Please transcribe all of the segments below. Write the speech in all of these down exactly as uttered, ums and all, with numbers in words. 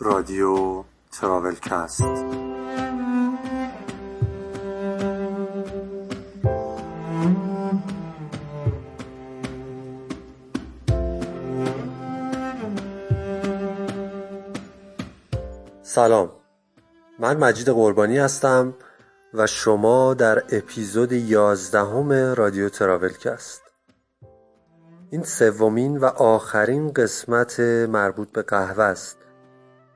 رادیو تراولکست. سلام، من مجید قربانی هستم و شما در اپیزود یازدهم رادیو تراولکست. این سومین و آخرین قسمت مربوط به قهوه است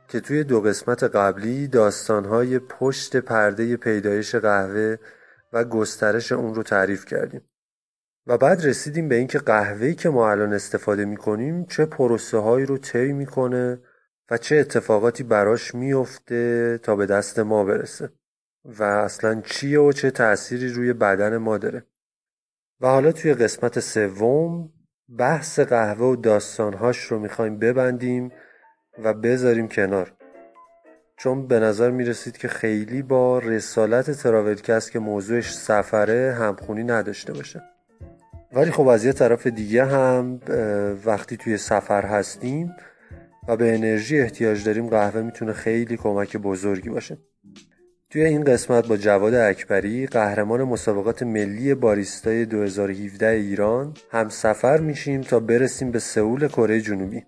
که توی دو قسمت قبلی داستانهای پشت پرده پیدایش قهوه و گسترش اون رو تعریف کردیم و بعد رسیدیم به اینکه قهوه‌ای که ما الان استفاده می‌کنیم چه پروسه‌هایی رو طی می‌کنه و چه اتفاقاتی براش میفته تا به دست ما برسه و اصلا چیه و چه تأثیری روی بدن ما داره. و حالا توی قسمت سوم بحث قهوه و داستانهاش رو میخوایم ببندیم و بذاریم کنار، چون به نظر میرسید که خیلی با رسالت تراولکست که موضوعش سفره همخونی نداشته باشه. ولی خب از یه طرف دیگه هم وقتی توی سفر هستیم و به انرژی احتیاج داریم قهوه میتونه خیلی کمک بزرگی باشه. توی این قسمت با جواد اکبری، قهرمان مسابقات ملی باریستای دو هزار و هفده ایران، هم سفر میشیم تا برسیم به سئول کره جنوبی.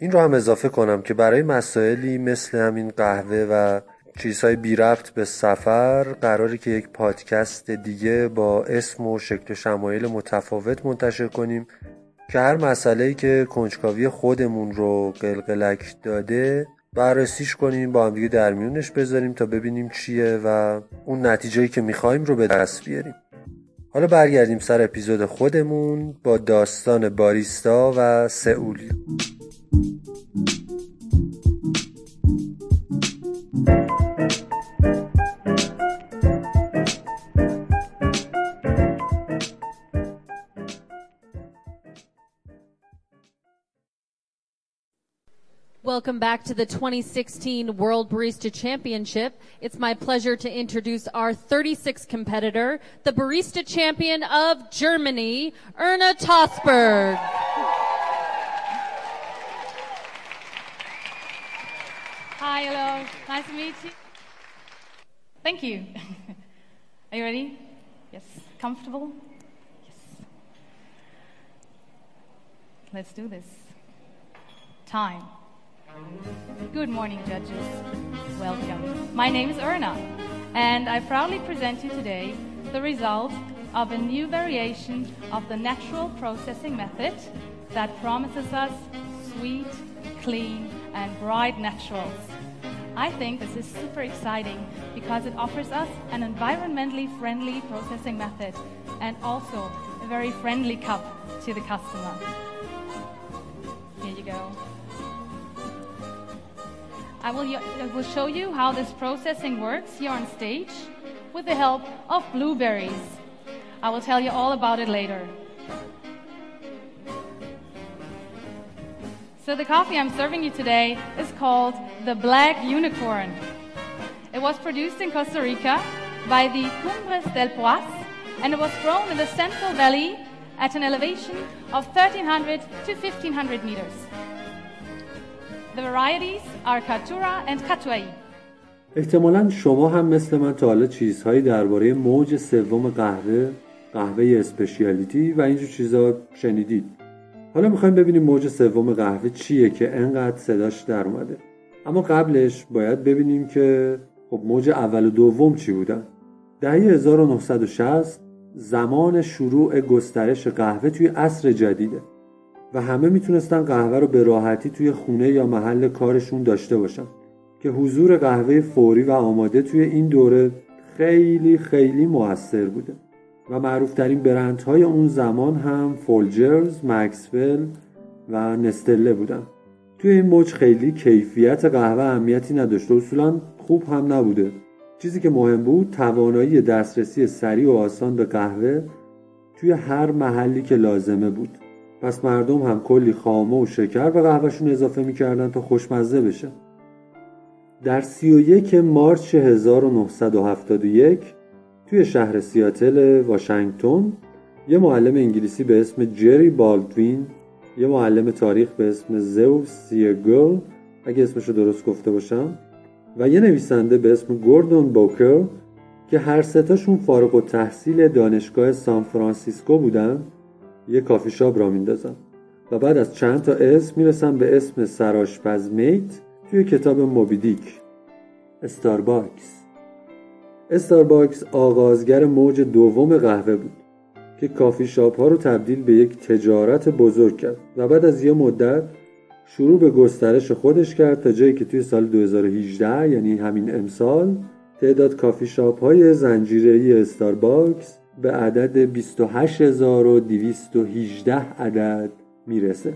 این رو هم اضافه کنم که برای مسائلی مثل همین قهوه و چیزهای بی ربط به سفر قراره که یک پادکست دیگه با اسم و شکل و شمایل متفاوت منتشر کنیم که هر مسئله‌ای که کنجکاوی خودمون رو قلقلک داده بررسیش کنیم، با هم دیگه در میونش بذاریم تا ببینیم چیه و اون نتیجه‌ای که می‌خوایم رو به دست بیاریم. حالا برگردیم سر اپیزود خودمون با داستان باریستا و سئول. Welcome back to the twenty sixteen World Barista Championship. It's my pleasure to introduce our thirty-sixth competitor, the Barista Champion of Germany, Erna Tosberg. Hi, hello. Nice to meet you. Thank you. Are you ready? Yes. Comfortable? Yes. Let's do this. Time. Good morning, judges. Welcome. My name is Erna, and I proudly present you today the results of a new variation of the natural processing method that promises us sweet, clean, and bright naturals. I think this is super exciting because it offers us an environmentally friendly processing method and also a very friendly cup to the customer. Here you go. I will, I will show you how this processing works here on stage with the help of blueberries. I will tell you all about it later. So the coffee I'm serving you today is called the Black Unicorn. It was produced in Costa Rica by the Cumbres del Poas, and it was grown in the Central Valley at an elevation of thirteen hundred to fifteen hundred meters. The varieties are Caturra and Catuai. احتمالاً شما هم مثل من تا حالا چیزهایی درباره موج سوم قهوه، قهوه اسپشیالیتی و اینجور چیزا شنیدید. حالا می‌خوایم ببینیم موج سوم قهوه چیه که انقدر صداش در اومده. اما قبلش باید ببینیم که خب موج اول و دوم چی بودن. دهه هزار و نهصد و شصت زمان شروع گسترش قهوه توی عصر جدیده و همه میتونستن قهوه رو به راحتی توی خونه یا محل کارشون داشته باشن که حضور قهوه فوری و آماده توی این دوره خیلی خیلی موثر بوده و معروفترین برندهای اون زمان هم فولجرز، مکسول و نستله بودن. توی این موج خیلی کیفیت قهوه اهمیتی نداشته و اصولا خوب هم نبوده. چیزی که مهم بود توانایی دسترسی سریع و آسان به قهوه توی هر محلی که لازمه بود. پس مردم هم کلی خامه و شکر به قهوهشون اضافه میکردن تا خوشمزه بشه. در سی و یکم مارس هزار و نهصد و هفتاد و یک توی شهر سیاتل واشنگتن یه معلم انگلیسی به اسم جری بالدوین، یه معلم تاریخ به اسم زیو سیگل اگه اسمشو درست گفته باشم، و یه نویسنده به اسم گوردون بوکر که هر سه تاشون فارغ التحصیل دانشگاه سان فرانسیسکو بودن، یه کافی شاپ را میندازن و بعد از چند تا اسم میرسن به اسم سرآشپز میت توی کتاب موبی دیک. استارباکس استارباکس آغازگر موج دوم قهوه بود که کافی شاپ ها رو تبدیل به یک تجارت بزرگ کرد و بعد از یه مدت شروع به گسترش خودش کرد تا جایی که توی سال دو هزار و هجده، یعنی همین امسال، تعداد کافی شاپ های زنجیره‌ای استارباکس به عدد بیست و هشت هزار و دویست و هجده عدد میرسه.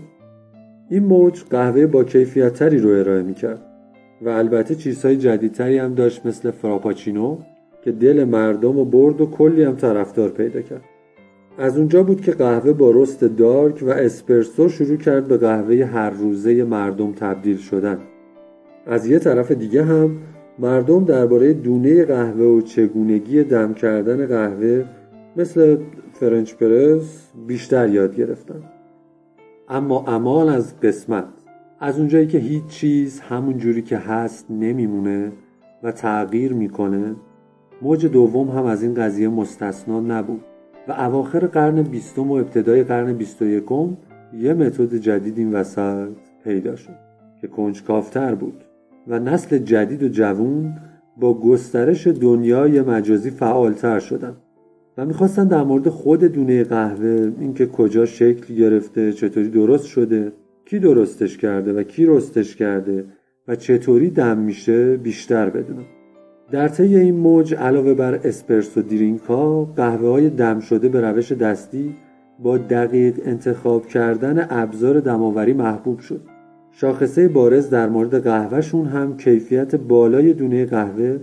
این موج قهوه با کیفیت تری رو ارائه میکرد و البته چیزهای جدیدتری هم داشت، مثل فراپاچینو که دل مردم رو برد و کلی هم طرفدار پیدا کرد. از اونجا بود که قهوه با رست دارک و اسپرسو شروع کرد به قهوه هر روزه مردم تبدیل شدن. از یه طرف دیگه هم مردم درباره دونه قهوه و چگونگی دم کردن قهوه مثل فرنچ پرس بیشتر یاد گرفتن. اما امان از قسمت، از اونجایی که هیچ چیز همون جوری که هست نمیمونه و تغییر میکنه، موج دوم هم از این قضیه مستثنا نبود و اواخر قرن بیستم و ابتدای قرن بیست و یکم یه متد جدید این وسط پیدا شد که کنجکاوتر بود و نسل جدید و جوان با گسترش دنیای مجازی فعالتر شدن و میخواستن در مورد خود دونه قهوه، این که کجا شکل گرفته، چطوری درست شده، کی درستش کرده و کی رستش کرده و چطوری دم میشه، بیشتر بدونن. در طی این موج علاوه بر اسپرسو درینک ها، قهوه های دم شده به روش دستی با دقیق انتخاب کردن ابزار دماوری محبوب شد. شاخصه بارز در مورد قهوه شون هم کیفیت بالای دونه قهوه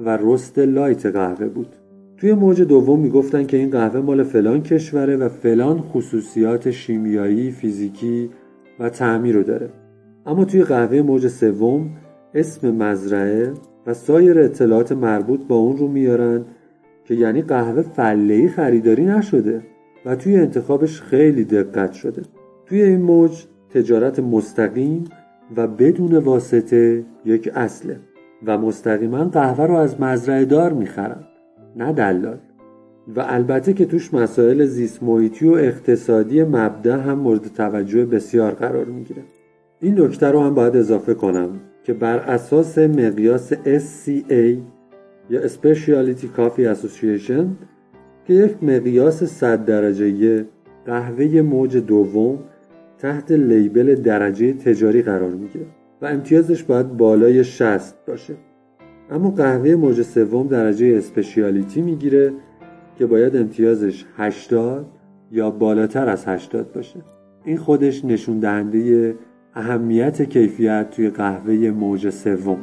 و رست لایت قهوه بود. توی موج دوم میگفتن که این قهوه مال فلان کشوره و فلان خصوصیات شیمیایی، فیزیکی و تعمی رو داره. اما توی قهوه موج سوم اسم مزرعه و سایر اطلاعات مربوط با اون رو میارن، که یعنی قهوه فله‌ای خریداری نشده و توی انتخابش خیلی دقت شده. توی این موج تجارت مستقیم و بدون واسطه یک اصله و مستقیما قهوه رو از مزرعه دار میخرن، نه دلال. و البته که توش مسائل زیست محیطی و اقتصادی مبدأ هم مورد توجه بسیار قرار میگیره. این نکته رو هم باید اضافه کنم که بر اساس مقیاس اس تی ای یا Speciality Coffee Association که یک مقیاس صد درجه‌ای، قهوه موج دوم تحت لیبل درجه تجاری قرار میگیره و امتیازش باید بالای شصت باشه. اما قهوه موج سوم درجه اسپشیالیتی میگیره که باید امتیازش هشتاد یا بالاتر از هشتاد باشه. این خودش نشون دهنده اهمیت کیفیت توی قهوه موج سومه.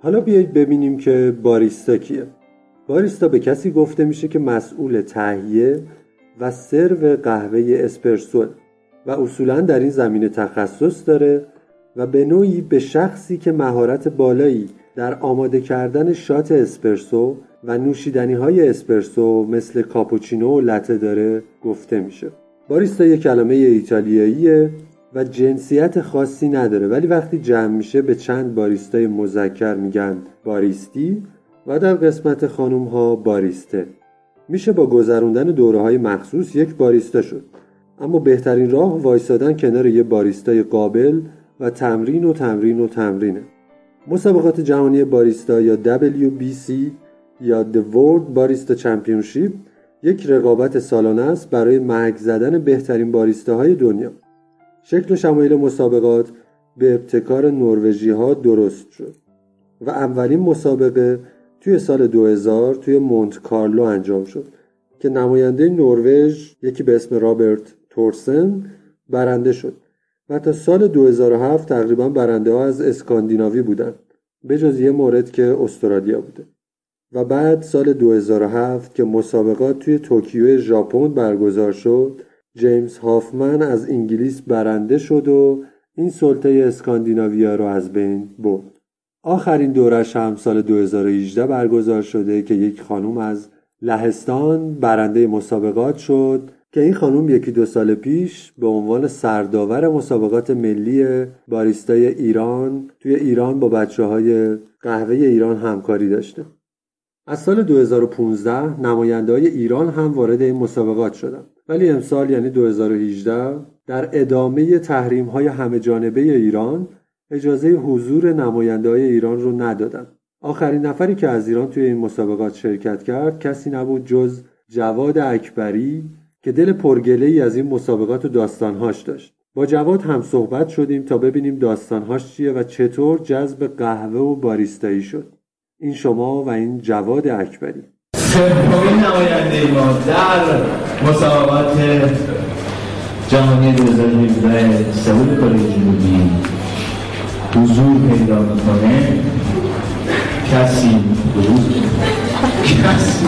حالا بیایید ببینیم که باریستا کیه. باریستا به کسی گفته میشه که مسئول تهیه و سرو قهوه اسپرسو و اصولاً در این زمینه تخصص داره و به نوعی به شخصی که مهارت بالایی در آماده کردن شات اسپرسو و نوشیدنی های اسپرسو مثل کاپوچینو و لته داره گفته میشه. باریستا یک کلمه ایتالیاییه و جنسیت خاصی نداره، ولی وقتی جمع میشه به چند باریستای مذکر میگن باریستی و در قسمت خانوم ها باریسته. میشه با گذروندن دوره های مخصوص یک باریستا شد، اما بهترین راه وایسادن کنار یه باریستای قابل و تمرین و تمرین و تمرینه. مسابقات جهانی باریستا یا دبلیو بی سی یا The World Barista Championship یک رقابت سالانه است برای مهک زدن بهترین باریستاهای دنیا. شکل و شمایل مسابقات به ابتکار نروژی ها درست شد و اولین مسابقه توی سال دو هزار توی مونت کارلو انجام شد که نماینده نروژ، یکی به اسم رابرت تورسن، برنده شد و تا سال دو هزار و هفت تقریبا برنده ها از اسکاندیناوی بودن، به جز یه مورد که استرالیا بوده. و بعد سال دو هزار و هفت که مسابقات توی توکیو ژاپن برگزار شد، جیمز هافمن از انگلیس برنده شد و این سلطه اسکاندیناویا را از بین برد. آخرین دورش هم سال دو هزار و هجده برگزار شده که یک خانم از لهستان برنده مسابقات شد که این خانم یکی دو سال پیش به عنوان سرداور مسابقات ملی باریستای ایران توی ایران با بچه‌های قهوه ایران همکاری داشته. از سال دو هزار و پانزده نماینده‌های ایران هم وارد این مسابقات شدند. ولی امسال یعنی دو هزار و هجده در ادامه تحریم‌های همه‌جانبه ایران اجازه حضور نماینده‌های ایران رو ندادند. آخرین نفری که از ایران توی این مسابقات شرکت کرد کسی نبود جز جواد اکبری که دل پرگله‌ای از این مسابقات و داستان‌هاش داشت. با جواد هم صحبت شدیم تا ببینیم داستان‌هاش چیه و چطور جذب قهوه و باریستایی شد. این شما و این جواد اکبری. سومین نماینده ما در مسابقات جهانی دو هزار و هفده سئول کره جنوبی حضور پیدا می‌کنه. کسی کسی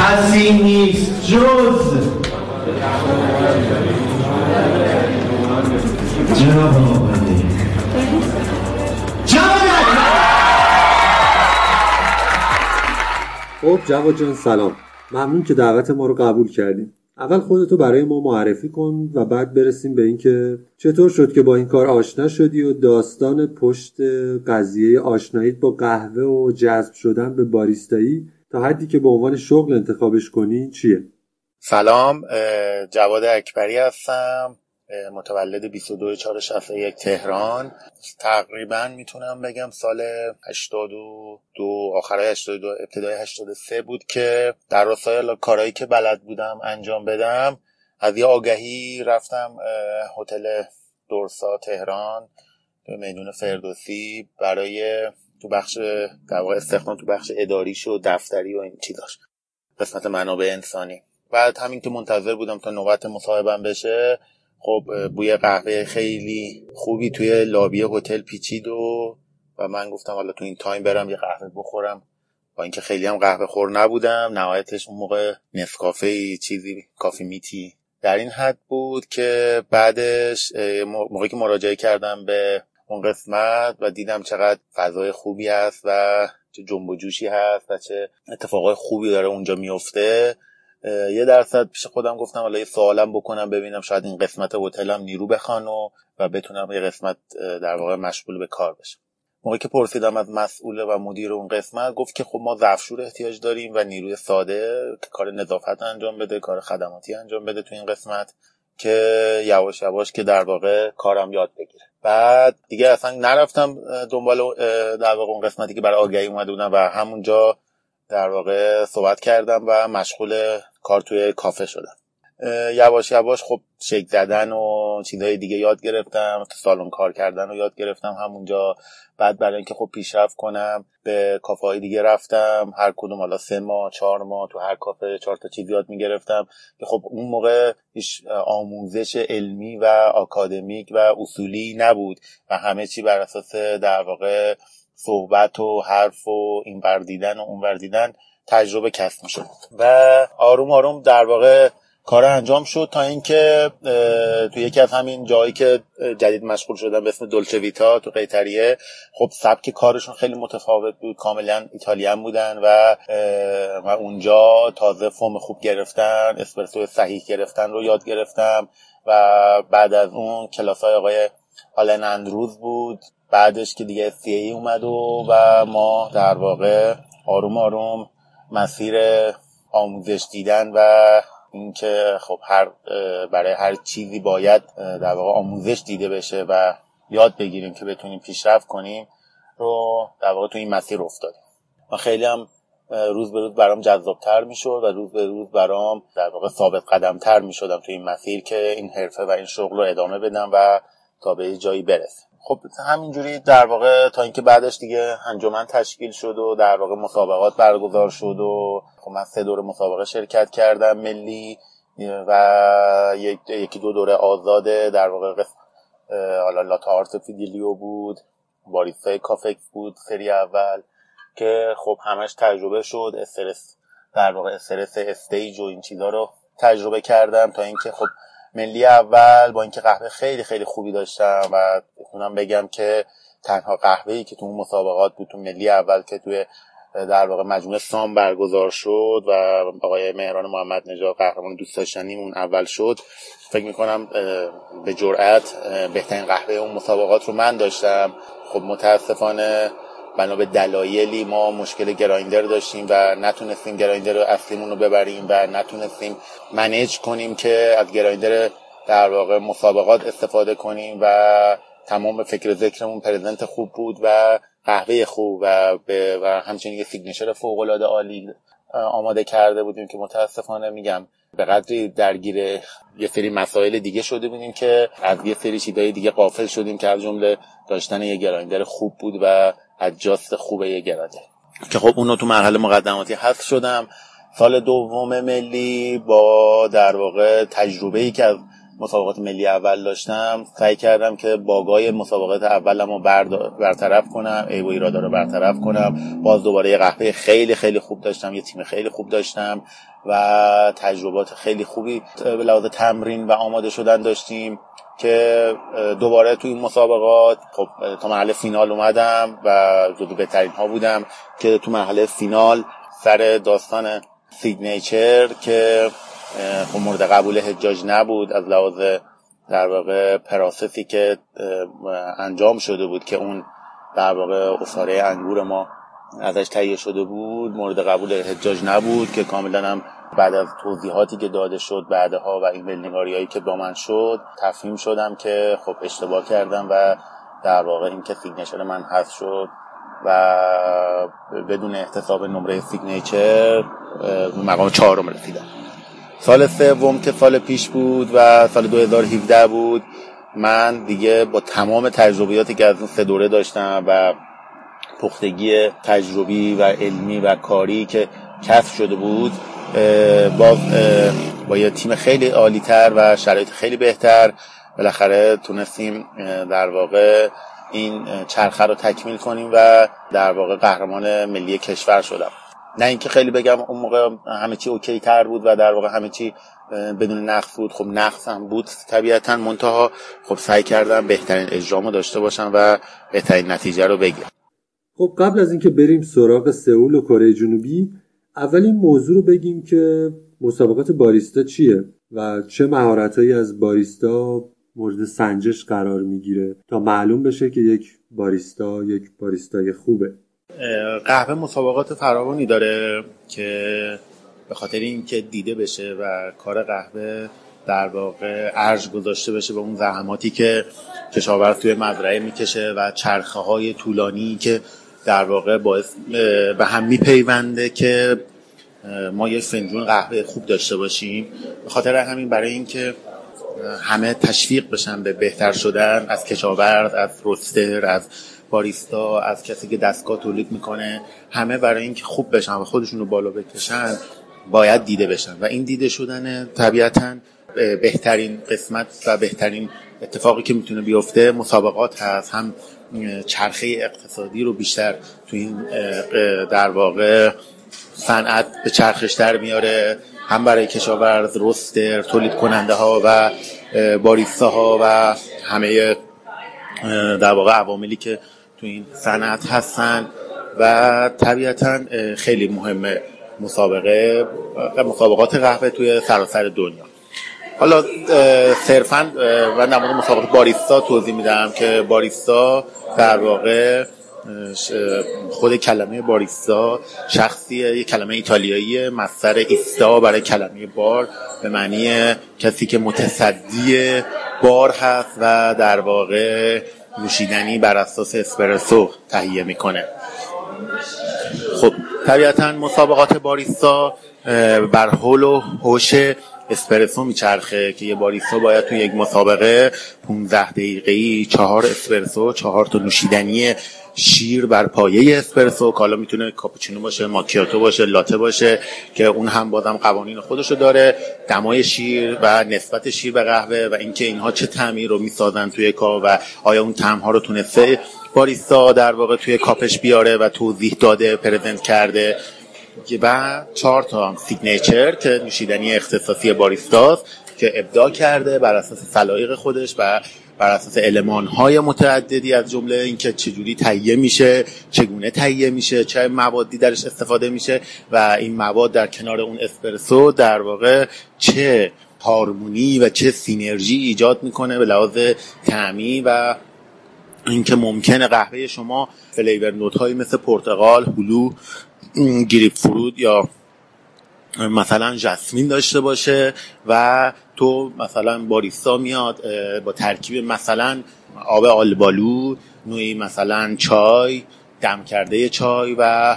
کسی نیست جز جناب آقای خب جواد جان سلام، ممنون که دعوت ما رو قبول کردیم. اول خودتو برای ما معرفی کن و بعد برسیم به این که چطور شد که با این کار آشنا شدی و داستان پشت قضیه آشناییت با قهوه و جذب شدن به باریستایی تا حدی که به عنوان شغل انتخابش کنی چیه؟ سلام، جواد اکبری هستم، متولد بیست و دو چهار شصت و یک تهران. تقریبا میتونم بگم سال هشتاد و دو آخرای هشتاد و دو ابتدای هشتاد و سه بود که در راستای کارهایی که بلد بودم انجام بدم از یه آگهی رفتم هتل دورسا تهران به میدون فردوسی برای تو بخش در واقع استخدام تو بخش اداریش و دفتری و این چیزاش، قسمت منابع انسانی. بعد همین که منتظر بودم تا نوبت مصاحبه‌ام بشه، خب بوی قهوه خیلی خوبی توی لابی هتل پیچید و و من گفتم حالا تو این تایم برم یه قهوه بخورم، با اینکه خیلی هم قهوه خور نبودم. نهایتش اون موقع نسکافه چیزی کافی میتی در این حد بود که بعدش موقعی که مراجعه کردم به اون قسمت و دیدم چقدر فضای خوبی هست و چه جنب و جوشی هست و چه اتفاقای خوبی داره اونجا میفته، یه درصد پیش خودم گفتم حالا یه سوالم بکنم ببینم شاید این قسمت هتلم نیرو بخوان و, و بتونم یه قسمت در واقع مشغول به کار بشم. موقعی که پرسیدم از مسئول و مدیر اون قسمت، گفت که خب ما ظرفشور احتیاج داریم و نیروی ساده که کار نظافت انجام بده، کار خدماتی انجام بده تو این قسمت، که یواش یواش که در واقع کارم یاد بگیره. بعد دیگه اصلا نرفتم دنبال در واقع اون قسمتی که برای آگهی اومده بودم و همونجا در واقع صحبت کردم و مشغول کار توی کافه شدم. یواش یواش خب شیک زدن و چیزهای دیگه یاد گرفتم، تو سالن کار کردن رو یاد گرفتم همونجا. بعد برای اینکه خب پیشرفت کنم به کافه های دیگه رفتم، هر کدوم حالا سه ماه چهار ماه تو هر کافه چهار تا چیز یاد میگرفتم که خب اون موقع هیچ آموزش علمی و آکادمیک و اصولی نبود و همه چی بر اساس در واقع صحبت و حرف و این ور دیدن و اون ور دیدن تجربه کسب می‌شد و آروم آروم در واقع کار انجام شد تا اینکه تو یکی از همین جایی که جدید مشغول شدم به اسم دولچه ویتا تو قیطریه، خب سبک کارشون خیلی متفاوت بود، کاملا ایتالیان بودن و و اونجا تازه فرم خوب گرفتن، اسپرسو صحیح گرفتن رو یاد گرفتم و بعد از اون کلاس‌های آقای آلن اندروز بود. بعدش که دیگه اس تی ای اومد و و ما در واقع آروم آروم مسیر آموزش دیدن و اینکه خب هر برای هر چیزی باید در واقع آموزش دیده بشه و یاد بگیریم که بتونیم پیشرفت کنیم رو در واقع تو این مسیر افتادیم. من خیلی هم روز به روز برام جذاب‌تر میشد و روز به روز برام در واقع ثابت قدم‌تر میشدم تو این مسیر که این حرفه و این شغل رو ادامه بدم و تا به جایی برسم. خب همینجوری در واقع تا اینکه بعدش دیگه انجمن تشکیل شد و در واقع مسابقات برگزار شد و خب من سه دوره مسابقه شرکت کردم ملی و یک یکی دو دوره آزاده در واقع حالا لاتارت فیدیلیو بود، باریستای کافکس بود سری اول که خب همش تجربه شد، استرس در واقع استرس استیج و این چیزا رو تجربه کردم تا اینکه خب ملی اول با اینکه قهوه خیلی خیلی خوبی داشتم و بتونم بگم که تنها قهوه‌ای که تو اون مسابقات بود تو ملی اول که توی در واقع مجموعه سام برگزار شد و آقای مهران محمد نژاد قهرمان دوست داشتنیمون اول شد، فکر میکنم به جرئت بهترین قهوه اون مسابقات رو من داشتم. خب متاسفانه بنا به دلایلی ما مشکل گرایندر داشتیم و نتونستیم گرایندر اصلیمون رو ببریم و نتونستیم منیج کنیم که از گرایندر در واقع مسابقات استفاده کنیم و تمام فکر ذکرمون پرزنت خوب بود و قهوه خوب و به و همچنین یه سیگنچر فوق‌العاده عالی آماده کرده بودیم که متاسفانه میگم به قدری درگیر یه سری مسائل دیگه شده بودیم که از یه سری چیزای دیگه غافل شدیم که از جمله داشتن یه گرایندر خوب بود و ادجاست خوب یه گرایندر که خب اون رو تو مرحله مقدماتی حذف شدم. سال دوم ملی با در واقع تجربه‌ای که از مسابقات ملی اول داشتم سعی کردم که باگای مسابقات اولمو برطرف کنم، عیب و ایرادا رو برطرف کنم. باز دوباره یه قهوه خیلی خیلی خوب داشتم، یه تیم خیلی خوب داشتم و تجربات خیلی خوبی به لحاظ تمرین و آماده شدن داشتیم که دوباره توی این مسابقات خب تا مرحله فینال اومدم و جزو بهترین ها بودم که تو مرحله فینال سر داستان سیگنیچر که خب مورد قبول حجاج نبود از لحاظ در واقع پراسسی که انجام شده بود که اون در واقع اصاره انگور ما ازش تهیه شده بود مورد قبول حجاج نبود که کاملا هم بعد از توضیحاتی که داده شد بعدها و ایمیل نگاریایی که با من شد تفهیم شدم که خب اشتباه کردم و در واقع این که سیگنچر من حذف شد و بدون احتساب نمره سیگنچر مقام چهارم رسیدم. سال سوم که سال پیش بود و سال دو هزار و هفده بود من دیگه با تمام تجربیاتی که از اون سه دوره داشتم و پختگی تجربی و علمی و کاری که کسب شده بود با با یه تیم خیلی عالی‌تر و شرایط خیلی بهتر بالاخره تونستیم در واقع این چرخه رو تکمیل کنیم و در واقع قهرمان ملی کشور شدم. نه اینکه خیلی بگم اون موقع همه چی اوکی تر بود و در واقع همه چی بدون نقص بود، خب نقص هم بود طبیعتاً، منتها خب سعی کردم بهترین اجرامو داشته باشم و بهترین نتیجه رو بگیرم. خب قبل از اینکه بریم سراغ سئول و کره جنوبی اولین موضوع رو بگیم که مسابقات باریستا چیه و چه مهارتایی از باریستا مورد سنجش قرار میگیره تا معلوم بشه که یک باریستا یک باریستای خوبه. قهوه مسابقات فراوانی داره که به خاطر اینکه دیده بشه و کار قهوه در واقع ارج گذاشته بشه به اون زحماتی که کشاورز توی مزرعه میکشه و چرخه های طولانی که در واقع باعث به هم میپیونده که ما یه فنجون قهوه خوب داشته باشیم. به خاطر همین برای اینکه همه تشویق بشن به بهتر شدن از کشاورز، از رستر، از باریستا، از کسی که دستگاه تولید میکنه، همه برای اینکه خوب بشن و خودشون رو بالا بکشن باید دیده بشن و این دیده شدن طبیعتاً بهترین قسمت و بهترین اتفاقی که میتونه بیفته مسابقات هست. هم چرخه اقتصادی رو بیشتر تو این در واقع صنعت به چرخش در میاره، هم برای کشاورز، رستر، تولید کننده ها و باریستا ها و همه در واقع عواملی که تو این صنعت هستن و طبیعتاً خیلی مهمه مسابقه مسابقات قهوه توی سراسر دنیا. حالا صرفاً من در مورد مسابقات باریستا توضیح میدم که باریستا در واقع خود کلمه باریستا شخصیه، یک کلمه ایتالیاییه، مصدر ایستا برای کلمه بار به معنی کسی که متصدی بار هست و در واقع نوشیدنی بر اساس اسپرسو تهیه میکنه. خب طبیعتاً مسابقات باریستا بر هول و هوش اسپرسو میچرخه که یه باریستا باید تو یک مسابقه پانزده دقیقه‌ای چهار اسپرسو، چهار تا نوشیدنی شیر بر پایه اسپرسو که حالا میتونه کاپوچینو باشه، ماکیاتو باشه، لاته باشه که اون هم بازم قوانین خودشو داره، دمای شیر و نسبت شیر به قهوه و اینکه اینها چه طعمی رو میسازن توی کاپ و آیا اون طعم‌ها رو تونسته باریستا در واقع توی کاپش بیاره و توضیح داده، پرزنت کرده. و چهار تا سیگنیچر که نوشیدنی اختصاصی باریستاست که ابداع کرده بر اساس سلایق خودش و بر اساس المان‌های متعددی، از جمله اینکه چجوری تهیه میشه، چگونه تهیه میشه، چه موادی درش استفاده میشه و این مواد در کنار اون اسپرسو در واقع چه هارمونی و چه سینرژی ایجاد میکنه به لحاظ طعمی و اینکه ممکنه قهوه شما فلیور نوت‌هایی مثل پرتقال، هلو، گریپ فروت یا مثلا جاسمین داشته باشه و تو مثلا باریستا میاد با ترکیب مثلا آب آلبالو، نوعی مثلا چای، دم کرده چای و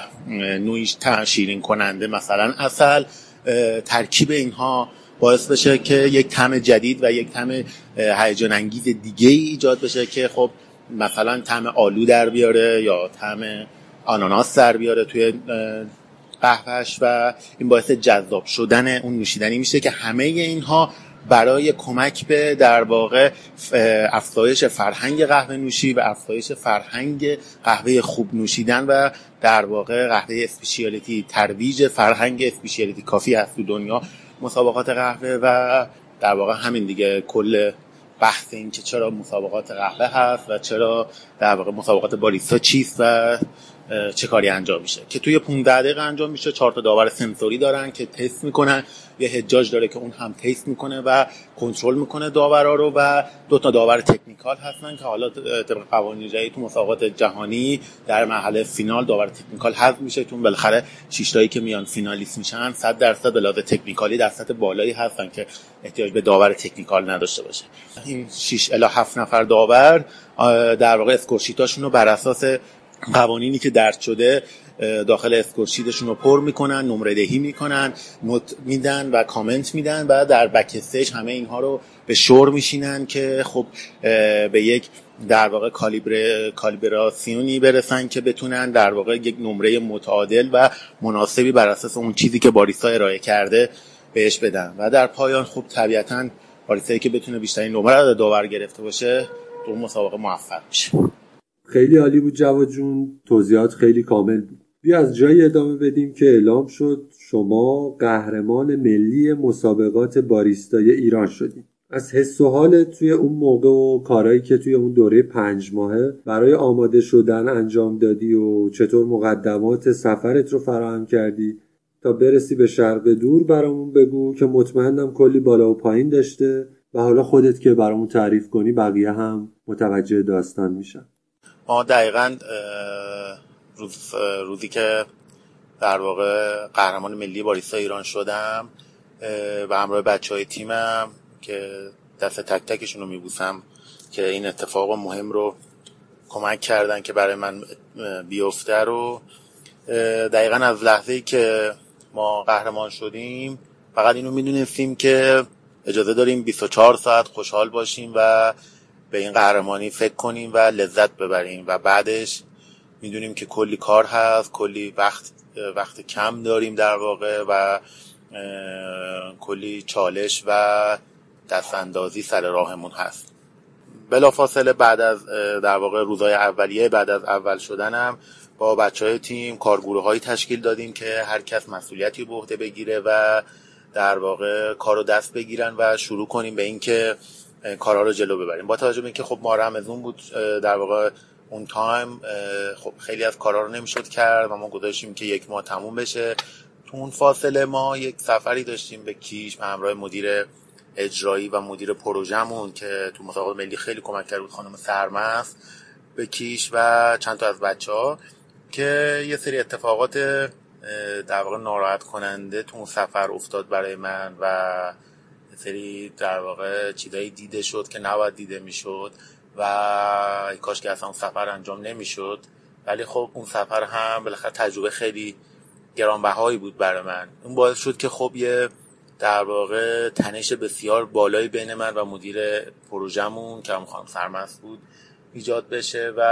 نوعی شیرین کننده مثلا عسل، ترکیب اینها باعث بشه که یک طعم جدید و یک طعم هیجان انگیز دیگه ایجاد بشه که خب مثلا طعم آلو در بیاره یا طعم آناناس در بیاره توی قهوهش و این باعث جذاب شدن اون نوشیدنی میشه که همه اینها برای کمک به در واقع افزایش فرهنگ قهوه نوشی و افزایش فرهنگ قهوه خوب نوشیدن و در واقع قهوه اسپشیالیتی، ترویج فرهنگ اسپشیالیتی کافی هست تو دنیا مسابقات قهوه و در واقع همین دیگه کل بحث این که چرا مسابقات قهوه هست و چرا در واقع مسابقات باریستا چیست و چه کاری انجام میشه که توی پانزده دقیقه انجام میشه. چهار تا داور سنسوری دارن که تست میکنن، یه حجاج داره که اون هم تست میکنه و کنترل میکنه داورا رو و دو تا داور تکنیکال هستن که حالا طبق قوانین جدید تو مسابقات جهانی در مرحله فینال داور تکنیکال حذف میشه، چون بالاخره شش تایی که میان فینالیست میشن صد درصد به لحاظ تکنیکالی در سطح بالایی هستن که احتیاج به داور تکنیکال نداشته باشه. این شش الی هفت نفر داور در واقع اسکورشیتاشون رو بر اساس قوانینی که درد شده داخل اسکورشیدشون رو پر میکنن، نمره دهی میکنن، نوت میدن و کامنت میدن و در بک استیج همه اینها رو به شور میشینن که خب به یک در واقع کالیبر کالیبراسیونی برسن که بتونن در واقع یک نمره متعادل و مناسبی بر اساس اون چیزی که باریستا ارائه کرده بهش بدن و در پایان خب طبیعتاً باریستایی که بتونه بیشترین نمره رو داور گرفته باشه تو مسابقه موفق میشه. خیلی عالی بود جواد جون، توضیحات خیلی کامل بود. بیا از جایی ادامه بدیم که اعلام شد شما قهرمان ملی مسابقات باریستای ایران شدید. از حس و حالت توی اون موقع و کارهایی که توی اون دوره پنج ماهه برای آماده شدن انجام دادی و چطور مقدمات سفرت رو فراهم کردی تا برسی به شرق دور برامون بگو، که مطمئنم کلی بالا و پایین داشته و حالا خودت که برامون تعریف کنی بقیه هم متوجه داستان میشن. ما دقیقاً روز روزی که در واقع قهرمان ملی باریستا ایران شدم و همراه بچهای تیمم که دست تک تکشون رو میبوسم که این اتفاق مهم رو کمک کردن که برای من بیفته، رو دقیقاً از لحظه‌ای که ما قهرمان شدیم فقط اینو میدونستیم که اجازه داریم بیست و چهار ساعت خوشحال باشیم و به این قهرمانی فکر کنیم و لذت ببریم و بعدش میدونیم که کلی کار هست، کلی وقت وقت کم داریم در واقع و کلی چالش و دستاندازی سر راهمون هست. بلافاصله بعد از در واقع روزهای اولیه بعد از اول شدنم با بچهای تیم کارگروه‌هایی تشکیل دادیم که هر کس مسئولیتی به عهده بگیره و در واقع کارو دست بگیرن و شروع کنیم به اینکه کارها رو جلو ببریم. با توجه به اینکه خب ما رمضون بود در واقع اون تایم، خب خیلی از کارها رو نمیشد کرد و ما گذاشتیم که یک ماه تموم بشه. تو اون فاصله ما یک سفری داشتیم به کیش به همراه مدیر اجرایی و مدیر پروژمون که تو مسابقات ملی خیلی کمک کرد بود، خانم سرمست، به کیش و چند تا از بچه‌ها که یه سری اتفاقات در واقع ناراحت کننده تو اون سفر افتاد برای من و سری در واقع چیزایی دیده شد که نباید دیده میشد و کاش که اصلا اون سفر انجام نمیشد. ولی خب اون سفر هم بالاخره تجربه خیلی گرانبهایی بود برای من. اون باعث شد که خب یه در واقع تنش بسیار بالایی بین من و مدیر پروژمون که هم خانم سرمست بود ایجاد بشه و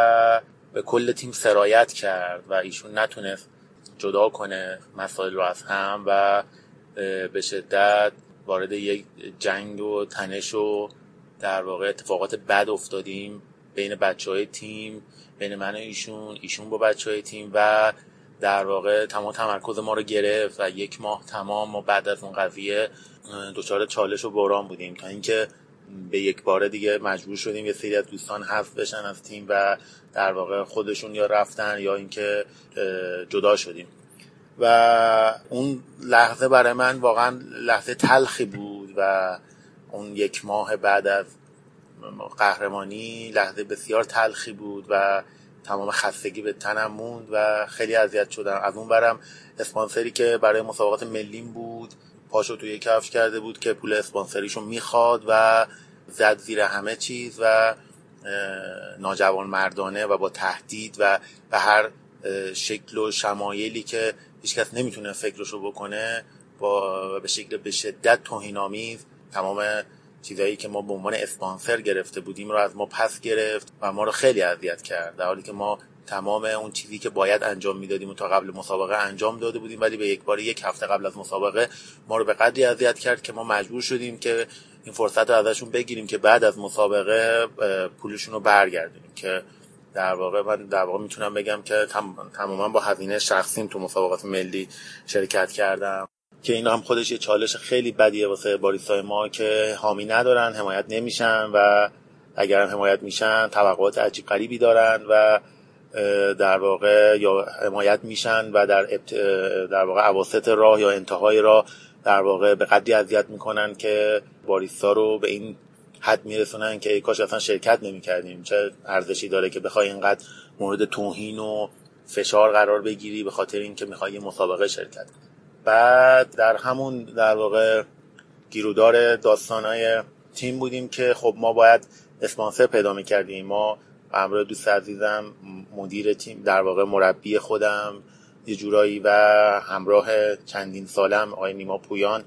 به کل تیم سرایت کرد و ایشون نتونست جدا کنه مسائل رو از هم و به شدت وارد یک جنگ و تنش و در واقع اتفاقات بد افتادیم بین بچهای تیم، بین من و ایشون، ایشون با بچهای تیم و در واقع تمام تمرکز ما رو گرفت و یک ماه تمام ما بعد از اون قضیه دچار چالش و بحران بودیم تا اینکه به یک باره دیگه مجبور شدیم یه سری از دوستان حذف بشن از تیم و در واقع خودشون یا رفتن یا اینکه جدا شدیم و اون لحظه برای من واقعا لحظه تلخی بود و اون یک ماه بعد از قهرمانی لحظه بسیار تلخی بود و تمام خستگی به تنم موند و خیلی اذیت شدم. از اون برم اسپانسری که برای مسابقات ملیم بود پاشو توی کفش کرده بود که پول اسپانسریشو میخواد و زد زیر همه چیز و ناجوانمردانه و با تهدید و به هر شکل و شمایلی که هیچکس نمیتونه فکرشو بکنه با به شکل به شدت توهین‌آمیز تمام چیزایی که ما به عنوان اسپانسر گرفته بودیم رو از ما پس گرفت و ما رو خیلی اذیت کرد، در حالی که ما تمام اون چیزی که باید انجام میدادیم و تا قبل مسابقه انجام داده بودیم، ولی به یک بار یک هفته قبل از مسابقه ما رو به قدری اذیت کرد که ما مجبور شدیم که این فرصت رو ازشون بگیریم که بعد از مسابقه پولشون رو برگردونیم که در واقع من در واقع میتونم بگم که تماما با هزینه شخصیم تو مسابقات ملی شرکت کردم که این هم خودش یه چالش خیلی بدیه واسه باریستای ما که حامی ندارن، حمایت نمیشن و اگر هم حمایت میشن توقعات عجیب غریبی دارن و در واقع یا حمایت میشن و در ابت... در واقع اواسط راه یا انتهای راه در واقع به قدری اذیت میکنن که باریستا رو به این حد میرسونن که ای کاش اصلا شرکت نمیکردیم، چه ارزشی داره که بخوای اینقدر مورد توهین و فشار قرار بگیری به خاطر اینکه میخوای یه مسابقه شرکت کنی. بعد در همون در واقع گیرودار داستانای تیم بودیم که خب ما باید اسپانسر پیدا میکردیم. ما به همراه دوست عزیزم مدیر تیم در واقع مربی خودم یه جورایی و همراه چندین سالم آقای نیما پویان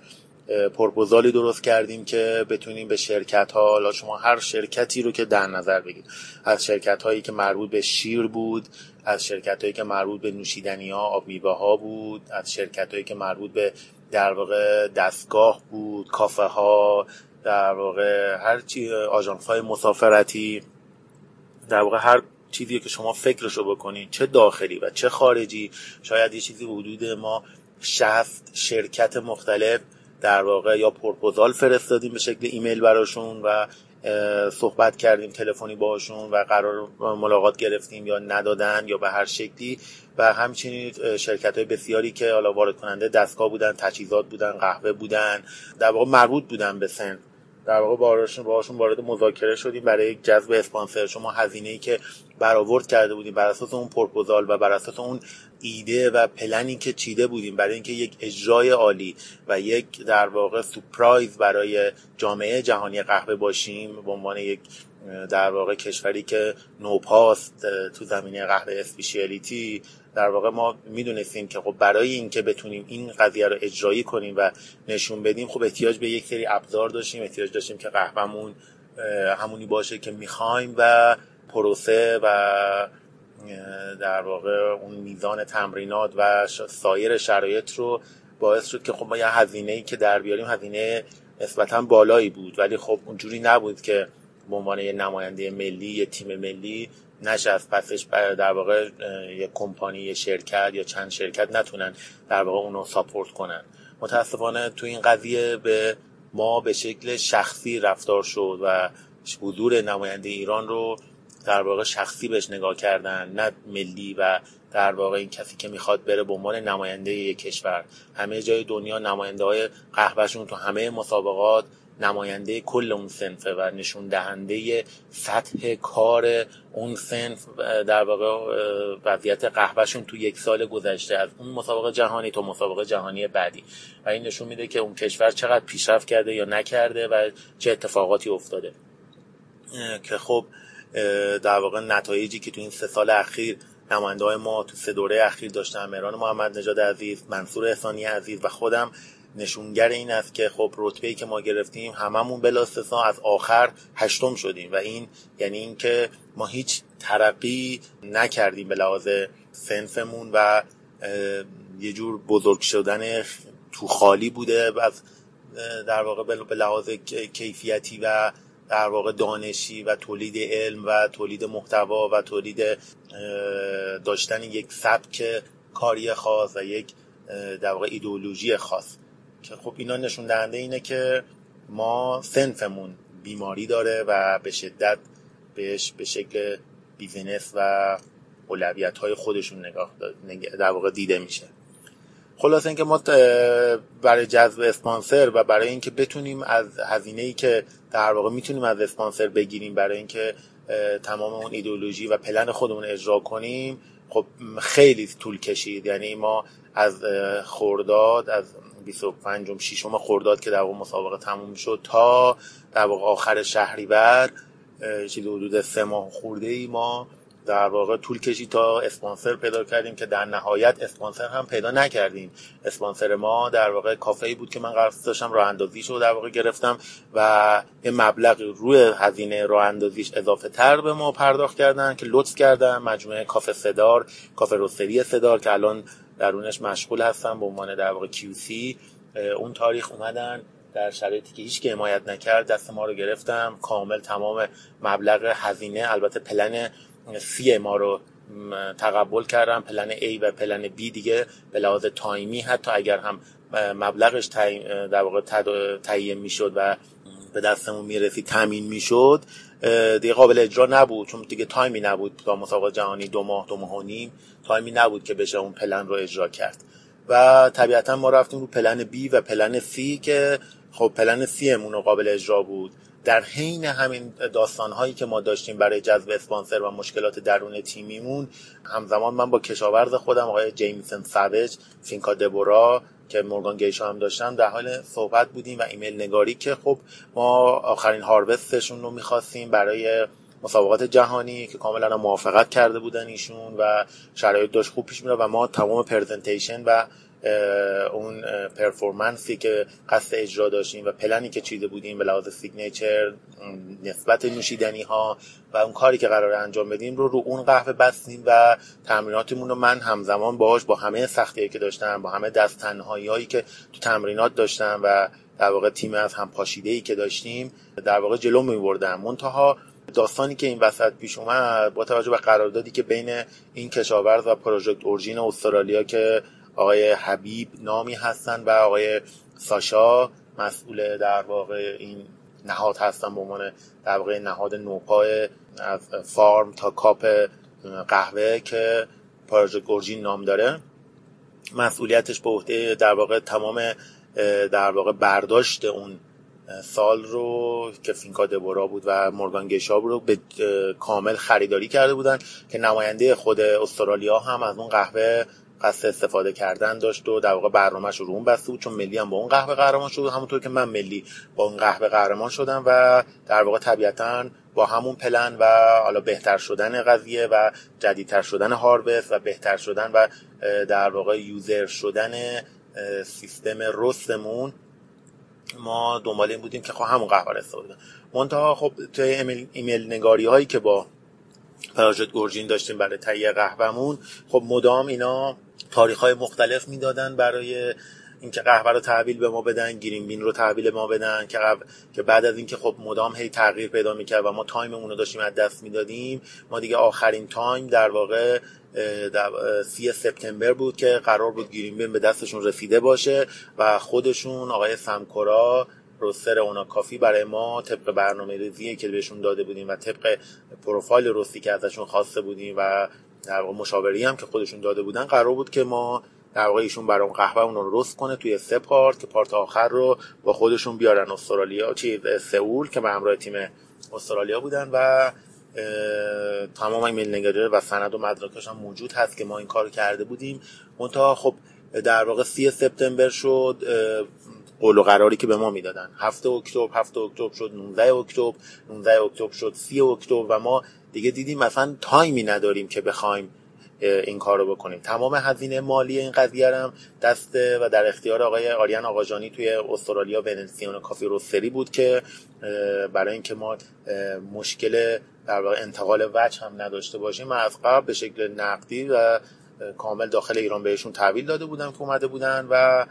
پروپوزالی درست کردیم که بتونیم به شرکت ها، حالا شما هر شرکتی رو که در نظر بگیرید، از شرکت هایی که مربوط به شیر بود، از شرکت هایی که مربوط به نوشیدنی ها، آب میوه ها بود، از شرکت هایی که مربوط به در واقع دستگاه بود، کافه ها، در واقع هر چی، آژانس های مسافرتی، در واقع هر چیزی که شما فکرشو بکنید، چه داخلی و چه خارجی، شاید یه چیزی حدود ما شصت شرکت مختلف در واقع یا پروپوزال فرستادیم به شکل ایمیل براشون و صحبت کردیم تلفنی باشون و قرار ملاقات گرفتیم یا ندادن یا به هر شکلی و همچنین شرکت‌های بسیاری که حالا وارد کننده دستگاه بودن، تجهیزات بودن، قهوه بودن، در واقع مربوط بودن به سن، در واقع باهاشون باهاشون وارد مذاکره شدیم برای جذب اسپانسر. شما هزینه‌ای که برآورد کرده بودیم بر اساس اون پروپوزال و بر اساس اون ایده و پلنی که چیده بودیم برای اینکه یک اجرای عالی و یک در واقع سورپرایز برای جامعه جهانی قهوه باشیم به عنوان یک در واقع کشوری که نوپاست تو زمینه قهوه اسپشیالیتی، در واقع ما میدونستیم که خب برای اینکه بتونیم این قضیه رو اجرایی کنیم و نشون بدیم خب احتیاج به یک سری ابزار داشتیم، احتیاج داشتیم که قهوه‌مون همونی باشه که می‌خوایم و پروسه و در واقع اون میزان تمرینات و سایر شرایط رو باعث شد که خب ما یه هزینه‌ای که در بیاریم هزینه نسبتاً بالایی بود، ولی خب اونجوری نبود که به عنوان یه نماینده ملی، یه تیم ملی نشه از پسش در واقع یک کمپانی، یک شرکت یا چند شرکت نتونن در واقع اونو ساپورت کنن. متاسفانه تو این قضیه به ما به شکل شخصی رفتار شد و حضور نماینده ایران رو در واقع شخصی بهش نگاه کردن، نه ملی و در واقع این کسی که میخواد بره به عنوان نماینده یک کشور. همه جای دنیا نماینده های قهوهشون تو همه مسابقات نماینده کل اون صنفه و نشون دهنده سطح کار اون صنف در واقع وضعیت قهوهشون تو یک سال گذشته، از اون مسابقه جهانی تا مسابقه جهانی بعدی، و این نشون میده که اون کشور چقدر پیشرفت کرده یا نکرده و چه اتفاقاتی افتاده که خب در واقع نتایجی که تو این سه سال اخیر نماینده های ما تو سه دوره اخیر داشتن، مهران محمد نژاد عزیز، منصور احسانی عزیز و خودم، نشونگر این است که خب رتبه‌ای که ما گرفتیم هممون بلا استثنا از آخر هشتم شدیم و این یعنی اینکه ما هیچ ترقی نکردیم به لحاظ صنفمون و یه جور بزرگ شدن تو خالی بوده از در واقع به لحاظ کیفیتی و در واقع دانشی و تولید علم و تولید محتوا و تولید داشتن یک سبک کاری خاص و یک در واقع ایدئولوژی خاص که خب اینا نشون دهنده اینه که ما صنفمون بیماری داره و به شدت بهش به شکل بیزینس و اولویت‌های خودشون نگاه در واقع دیده میشه. خلاصه اینکه ما برای جذب اسپانسر و برای اینکه بتونیم از هزینه‌ای که در واقع میتونیم از اسپانسر بگیریم برای اینکه تمام اون ایدئولوژی و پلن خودمون اجرا کنیم، خب خیلی طول کشید. یعنی ما از خرداد، از بیست و پنجم ششم خرداد که در واقع مسابقه تموم شد تا در واقع آخر شهریور، چیزی حدود سه ماه خورده ای ما در واقع طول کشید تا اسپانسر پیدا کردیم که در نهایت اسپانسر هم پیدا نکردیم. اسپانسر ما در واقع کافه‌ای بود که من قصد داشتم راه اندازیش رو در واقع گرفتم و یه مبلغ روی هزینه راه اندازیش اضافه تر به ما پرداخت کردن که لطف کردن مجموعه کافه صدار، کافه روستری صدار که الان درونش مشغول هستن به عنوان در واقع کیوسی، اون تاریخ اومدن در شرایطی که هیچ کی حمایت نکرد دست ما رو گرفتم، کامل تمام مبلغ هزینه، البته پلن سی ما رو تقبل کردم، پلن A و پلن B دیگه به لحاظ تایمی حتی اگر هم مبلغش در واقع تهیه میشد و به دستمون میرسید تامین میشد دیگه قابل اجرا نبود، چون دیگه تایمی نبود تا مسابقه جهانی دو ماه دو ماه و نیم تایمی نبود که بشه اون پلن رو اجرا کرد و طبیعتا ما رفتیم رو پلن B و پلن C که خب پلن C مون رو قابل اجرا بود. در حین همین داستان‌هایی که ما داشتیم برای جذب اسپانسر و مشکلات درون تیمیمون، همزمان من با کشاورز خودم آقای جیمسن سویج، فینکا دبورا که مورگان گیشا هم داشتم در حال صحبت بودیم و ایمیل نگاری که خب ما آخرین هاروستشون رو می‌خواستیم برای مسابقات جهانی که کاملا موافقت کرده بودن ایشون و شرایط داشت خوب پیش میره و ما تمام پرزنتیشن و اون پرفورمنسی که قصد اجرا داشتیم و پلنی که چیده بودیم به لحاظ سیگنیچر، نسبت نوشیدنی ها و اون کاری که قراره انجام بدیم رو رو اون قهوه بستیم و تمریناتمون رو من همزمان باهاش با همه سختی‌هایی که داشتم، با همه دست تنهایی‌هایی که تو تمرینات داشتم و در واقع تیم از هم پاشیده‌ای که داشتیم در واقع جلو می‌بردم. منتها داستانی که این وسط پیش اومد با توجه به قراردادی که بین این کشاورز و پروژکت اورژین استرالیا که آقای حبیب نامی هستن و آقای ساشا مسئول در واقع این نهاد هستن به عنوان در واقع نهاد نوپا از فارم تا کاپ قهوه که پروژه گورجین نام داره، مسئولیتش به عهده در واقع تمام در واقع برداشت اون سال رو که فینکا دبورا بود و مورگان گشاب رو به کامل خریداری کرده بودن که نماینده خود استرالیا هم از اون قهوه قصد استفاده کردن داشت و در واقع برنامه‌اش رو اون بسته بود، چون ملی هم با اون قهوه قهرمان شد همونطور که من ملی با اون قهوه قهرمان شدم و در واقع طبیعتاً با همون پلن و حالا بهتر شدن قضیه و جدیدتر شدن هاروست و بهتر شدن و در واقع یوزر شدن سیستم رستمون ما دنبال این بودیم که خب همون قهوه رو استفاده کنیم. منتها خب توی ایمیل, ایمیل نگاری‌هایی که با پروژه گورجین داشتیم برای تهیه قهوه‌مون، خب مدام اینا تاریخ‌های مختلف میدادن برای اینکه قهوه رو تحویل به ما بدن، گرین بین رو تحویل ما بدن که قب... که بعد از اینکه خب مدام هی تغییر پیدا می‌کرد و ما تایممون رو داشتیم از دست میدادیم. ما دیگه آخرین تایم در واقع در سی سپتامبر بود که قرار بود گرین بین به دستشون رسیده باشه و خودشون آقای سمکورا روستر اونا کافی برای ما طبق برنامه‌ریزی که بهشون داده بودیم و طبق پروفایل روستی که ازشون خواسته بودیم و در واقع مشاوری هم که خودشون داده بودن قرار بود که ما در واقع ایشون برام قهوه اون رو رست کنه توی سه پارت که پارت آخر رو با خودشون بیارن استرالیا، چی سئول که به همراه تیم استرالیا بودن و تمام ایمیل نگاری و سند و مدارکش هم موجود هست که ما این کارو کرده بودیم. منتها خب در واقع سی سپتامبر شد قول و قراری که به ما میدادن، هفتم اکتبر هفتم اکتبر شد، نوزدهم اکتبر نوزدهم اکتبر شد، سی اکتبر و ما دیگه دیدیم مثلا تایمی نداریم که بخوایم این کار رو بکنیم. تمام هزینه مالی این قضیه هم دست و در اختیار آقای آریان آقاجانی توی استرالیا ونسیون کافی روستری بود که برای اینکه ما مشکل در واقع انتقال وجه هم نداشته باشیم ما از قبل به شکل نقدی و کامل داخل ایران بهشون تحویل داده بودن که اومده بودن و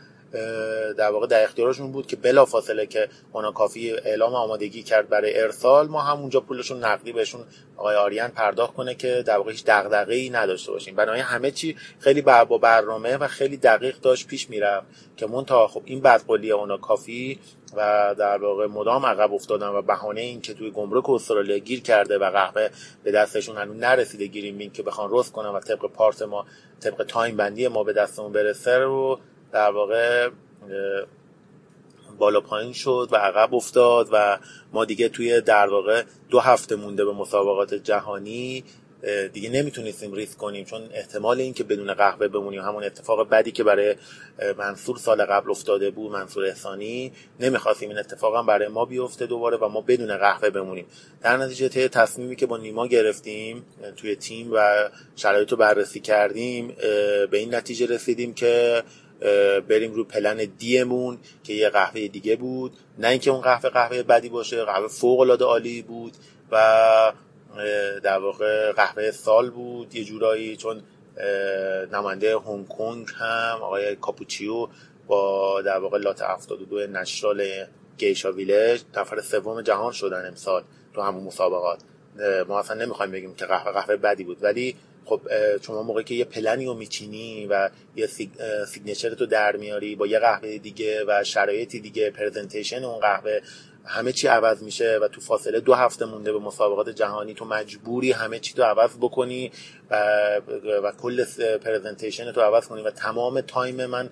در واقع در اختیارشون بود که بلافاصله که اونا کافی اعلام آمادگی کرد برای ارسال، ما همونجا پولشون نقدی بهشون آقای آریان پرداخت کنه که در واقع هیچ دغدغه‌ای نداشته باشیم. بنابراین همه چی خیلی با برنامه و خیلی دقیق داشت پیش میرفت که منتها خب این بدقولی اونا کافی و در واقع مدام عقب افتادن و بهانه این که توی گمرک استرالیا گیر کرده و قهوه به دستشون هنوز نرسیده، گیریم این که بخوان رس کنن و طبق پارت ما، طبق تایم بندی ما به دستمون برسه رو در واقع بالا پایین شد و عقب افتاد و ما دیگه توی در واقع دو هفته مونده به مسابقات جهانی دیگه نمیتونستیم ریسک کنیم، چون احتمال این که بدون قهوه بمونیم، همون اتفاق بدی که برای منصور سال قبل افتاده بود، منصور احسانی، نمیخواستیم این اتفاق هم برای ما بیفته دوباره و ما بدون قهوه بمونیم. در نتیجه ته تصمیمی که با نیما گرفتیم توی تیم و شرایط رو بررسی کردیم، به این نتیجه رسیدیم که بریم رو پلن دیمون که یه قهوه دیگه بود، نه اینکه اون قهوه قهوه بدی باشه، قهوه فوق‌العاده عالی بود و در واقع قهوه سال بود یه جورایی، چون نماینده هنگ کنگ هم آقای کاپوچیو با در واقع لاته هفتاد و دو نشرال گیشا ویلج نفر سوم جهان شدن امسال تو همون مسابقات. ما اصلا نمیخوایم بگیم که قهوه قهوه بدی بود، ولی خب چون موقعی که یه پلنی رو میچینی و یه سیگنچرت رو در میاری با یه قهوه دیگه و شرایطی دیگه، پرزنتیشن اون قهوه، همه چی عوض میشه و تو فاصله دو هفته مونده به مسابقات جهانی تو مجبوری همه چی تو عوض بکنی و, و کل پرزنتیشن تو عوض کنی و تمام تایم من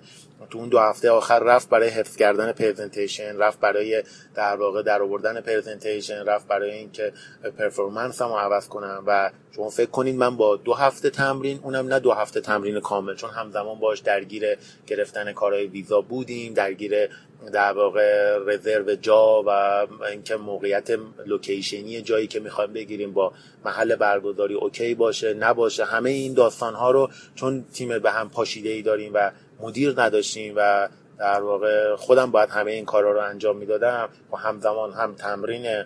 تو اون دو هفته آخر رفت برای حفظ کردن پرزنتیشن، رفت برای در واقع در آوردن پرزنتیشن، رفت برای اینکه پرفورمنسم رو عوض کنم. و شما فکر کنید من با دو هفته تمرین، اونم نه دو هفته تمرین کامل، چون همزمان باش درگیر گرفتن کارهای ویزا بودیم، درگیر در واقع رزرو جا و اینکه موقعیت لوکیشنی جایی که میخوایم بگیریم با محل برگزاری اوکی باشه نباشه، همه این داستانها رو، چون تیم به هم پاشیده‌ای داریم و مدیر نداشتیم و در واقع خودم باید همه این کارا رو انجام میدادم و همزمان هم تمرین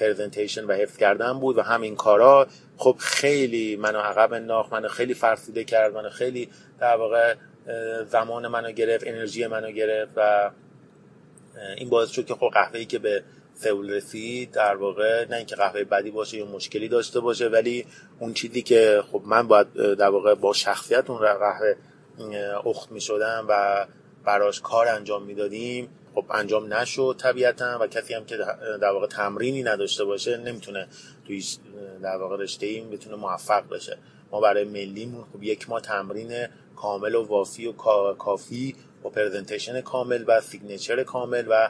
پرزنتیشن و حفظ کردن بود و هم این کارا، خب خیلی منو عقب انداخت، منو خیلی فرسوده کرد، منو خیلی در واقع زمان منو گرفت، انرژی منو گرفت و این باعث شد که خب قهوه‌ای که به سئول رسید در واقع نه اینکه قهوه بدی باشه یا مشکلی داشته باشه، ولی اون چیزی که خب من باید در واقع با شخصیت اون قهوه اخت می شدم و براش کار انجام می دادیم، خب انجام نشد طبیعتا. و کسی هم که در واقع تمرینی نداشته باشه نمیتونه توی در واقع رشته این بتونه موفق بشه. ما برای ملیمون خب یک ماه تمرین کامل و وافی و کافی و پرزنتیشن کامل و سیگنچر کامل و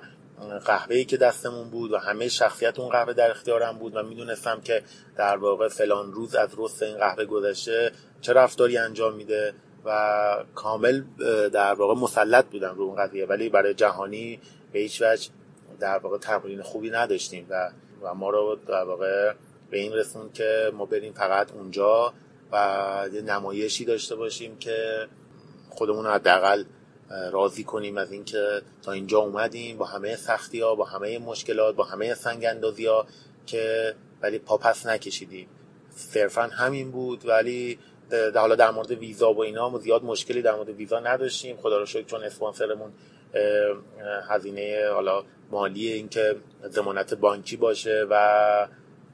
قهوه‌ای که دستمون بود و همه شخصیت اون قهوه در اختیارم بود و میدونستم که در واقع فلان روز از رست این قهوه گذشته چه رفتاری انجام میده و کامل در واقع مسلط بودم رو اون قضیه. ولی برای جهانی به هیچ وجه در واقع تمرین خوبی نداشتیم و و ما رو در واقع به این رسون که ما بریم فقط اونجا و یه نمایشی داشته باشیم که خودمون رو حداقل راضی کنیم از اینکه تا اینجا اومدیم با همه سختی‌ها، با همه مشکلات، با همه سنگ‌اندازی‌ها که ولی پاپس نکشیدیم. صرفاً همین بود. ولی در حالا در مورد ویزا و اینا هم زیاد مشکلی در مورد ویزا نداشتیم، خدا رو شکر، چون اسپانسرمون هزینه حالا مالی اینکه ضمانت بانکی باشه و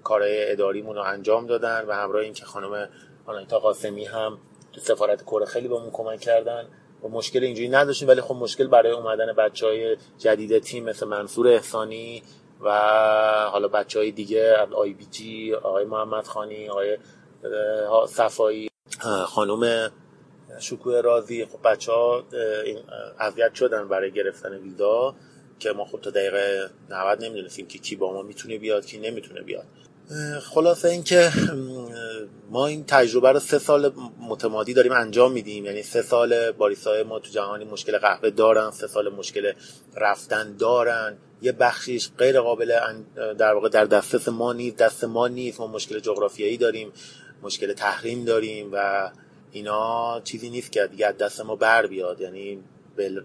کارهای اداریمون رو انجام دادن و همراه اینکه خانم آنایتا قاسمی هم تو سفارت کره خیلی بهمون کمک کردن و مشکل اینجوری نداشتیم. ولی خب مشکل برای اومدن بچهای جدید تیم مثل منصور احسانی و حالا بچهای دیگه از آی بی جی، آقای محمد خانی، آقای صفایی، خانم شکوه رازی، خب بچه‌ها اذیت شدن برای گرفتن ویزا که ما خب تا دقیقه نود نمی‌دونستیم که کی با ما میتونه بیاد کی نمیتونه بیاد. خلاصه این که ما این تجربه رو سه سال متمادی داریم انجام میدیم، یعنی سه سال باریستاهای ما تو جهانی مشکل قهوه دارن، سه سال مشکل رفتن دارن، یه بخشیش غیر قابل در واقع در دست ما نیست، دست ما نیست، ما مشکل جغرافیایی داریم، مشکل تحریم داریم و اینا چیزی نیست که دیگه دست ما بر بیاد، یعنی بل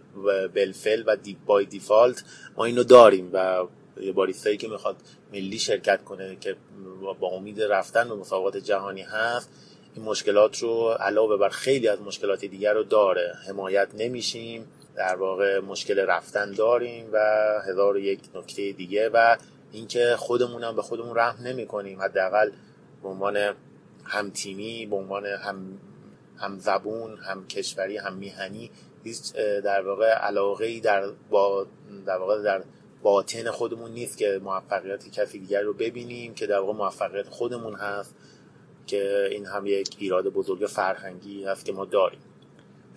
بلفل و دیپ بای دیفالت ما اینو داریم و یه باریستایی که میخواد ملی شرکت کنه که با امید رفتن به مسابقات جهانی هست، این مشکلات رو علاوه بر خیلی از مشکلات دیگر رو داره. حمایت نمیشیم، در واقع مشکل رفتن داریم و هزار یک نکته دیگه و اینکه خودمون هم به خودمون رحم نمی‌کنیم، حداقل به عنوان هم تیمی، به عنوان هم هم زبون، هم کشوری، هم میهنی هیچ در واقع علاقه‌ای در با در واقع در باطن خودمون نیست که موفقیت کسی دیگر رو ببینیم، که در واقع موفقیت خودمون هست، که این هم یک ایراد بزرگ فرهنگی هست که ما داریم.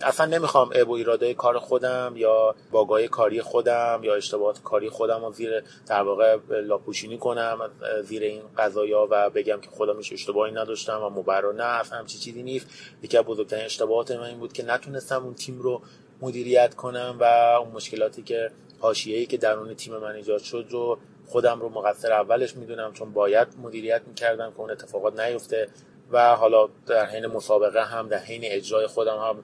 اصلا نمیخوام عیب و ایرادای کار خودم یا باگای کاری خودم یا اشتباهات کاری خودم رو زیر در واقع لاپوشینی کنم زیر این قضایا و بگم که خودم هیچ اشتباهی نداشتم و مبرا نه، اصلا همچین چیزی نیست. یکی از بزرگترین اشتباهات من این بود که نتونستم اون تیم رو مدیریت کنم و اون مشکلاتی که حاشیه‌ای که درون تیم من ایجاد شد رو خودم رو مقصر اولش میدونم، چون باید مدیریت میکردم که اون اتفاقات نیفته. و حالا در حین مسابقه هم در حین اجرای خودم هم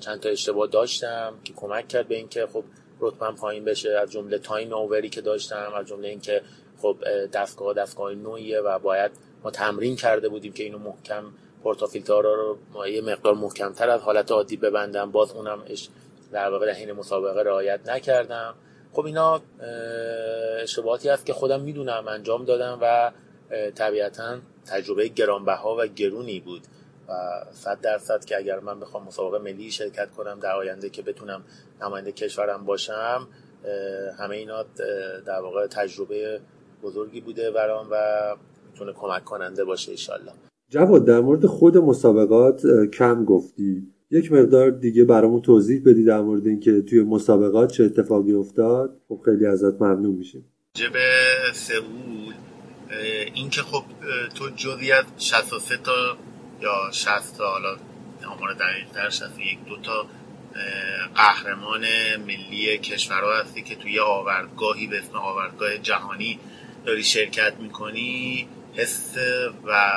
چند تا اشتباه داشتم که کمک کرد به اینکه خب رتبه‌ام پایین بشه، از جمله تایم اووری که داشتم، از جمله اینکه خب دستگاه دستگاه نوعیه و باید ما تمرین کرده بودیم که اینو محکم پورتافیلتارا رو یه مقدار محکم‌تر از حالت عادی ببندم، باز اونم در واقع در حین مسابقه رعایت نکردم. خب اینا اشتباهاتی هست که خودم میدونم انجام دادم و طبیعتاً تجربه گرانبها و گرونی بود و صد درصد که اگر من بخوام مسابقه ملی شرکت کنم در آینده که بتونم نماینده کشورم باشم، همه اینا در واقع تجربه بزرگی بوده برام و میتونه کمک کننده باشه انشالله. جواد، در مورد خود مسابقات کم گفتی، یک مقدار دیگه برامون توضیح بدی در مورد اینکه توی مسابقات چه اتفاقی افتاد. خب خیلی ازت ممنون میشیم. جبه سئول این که خب تو جزئی از شصت و سه تا یا شصت تا، حالا آمار دقیق‌تر شصت و یک دو تا قهرمان ملی کشورها هستی که توی آوردگاهی به اسم آوردگاه جهانی داری شرکت میکنی، حس و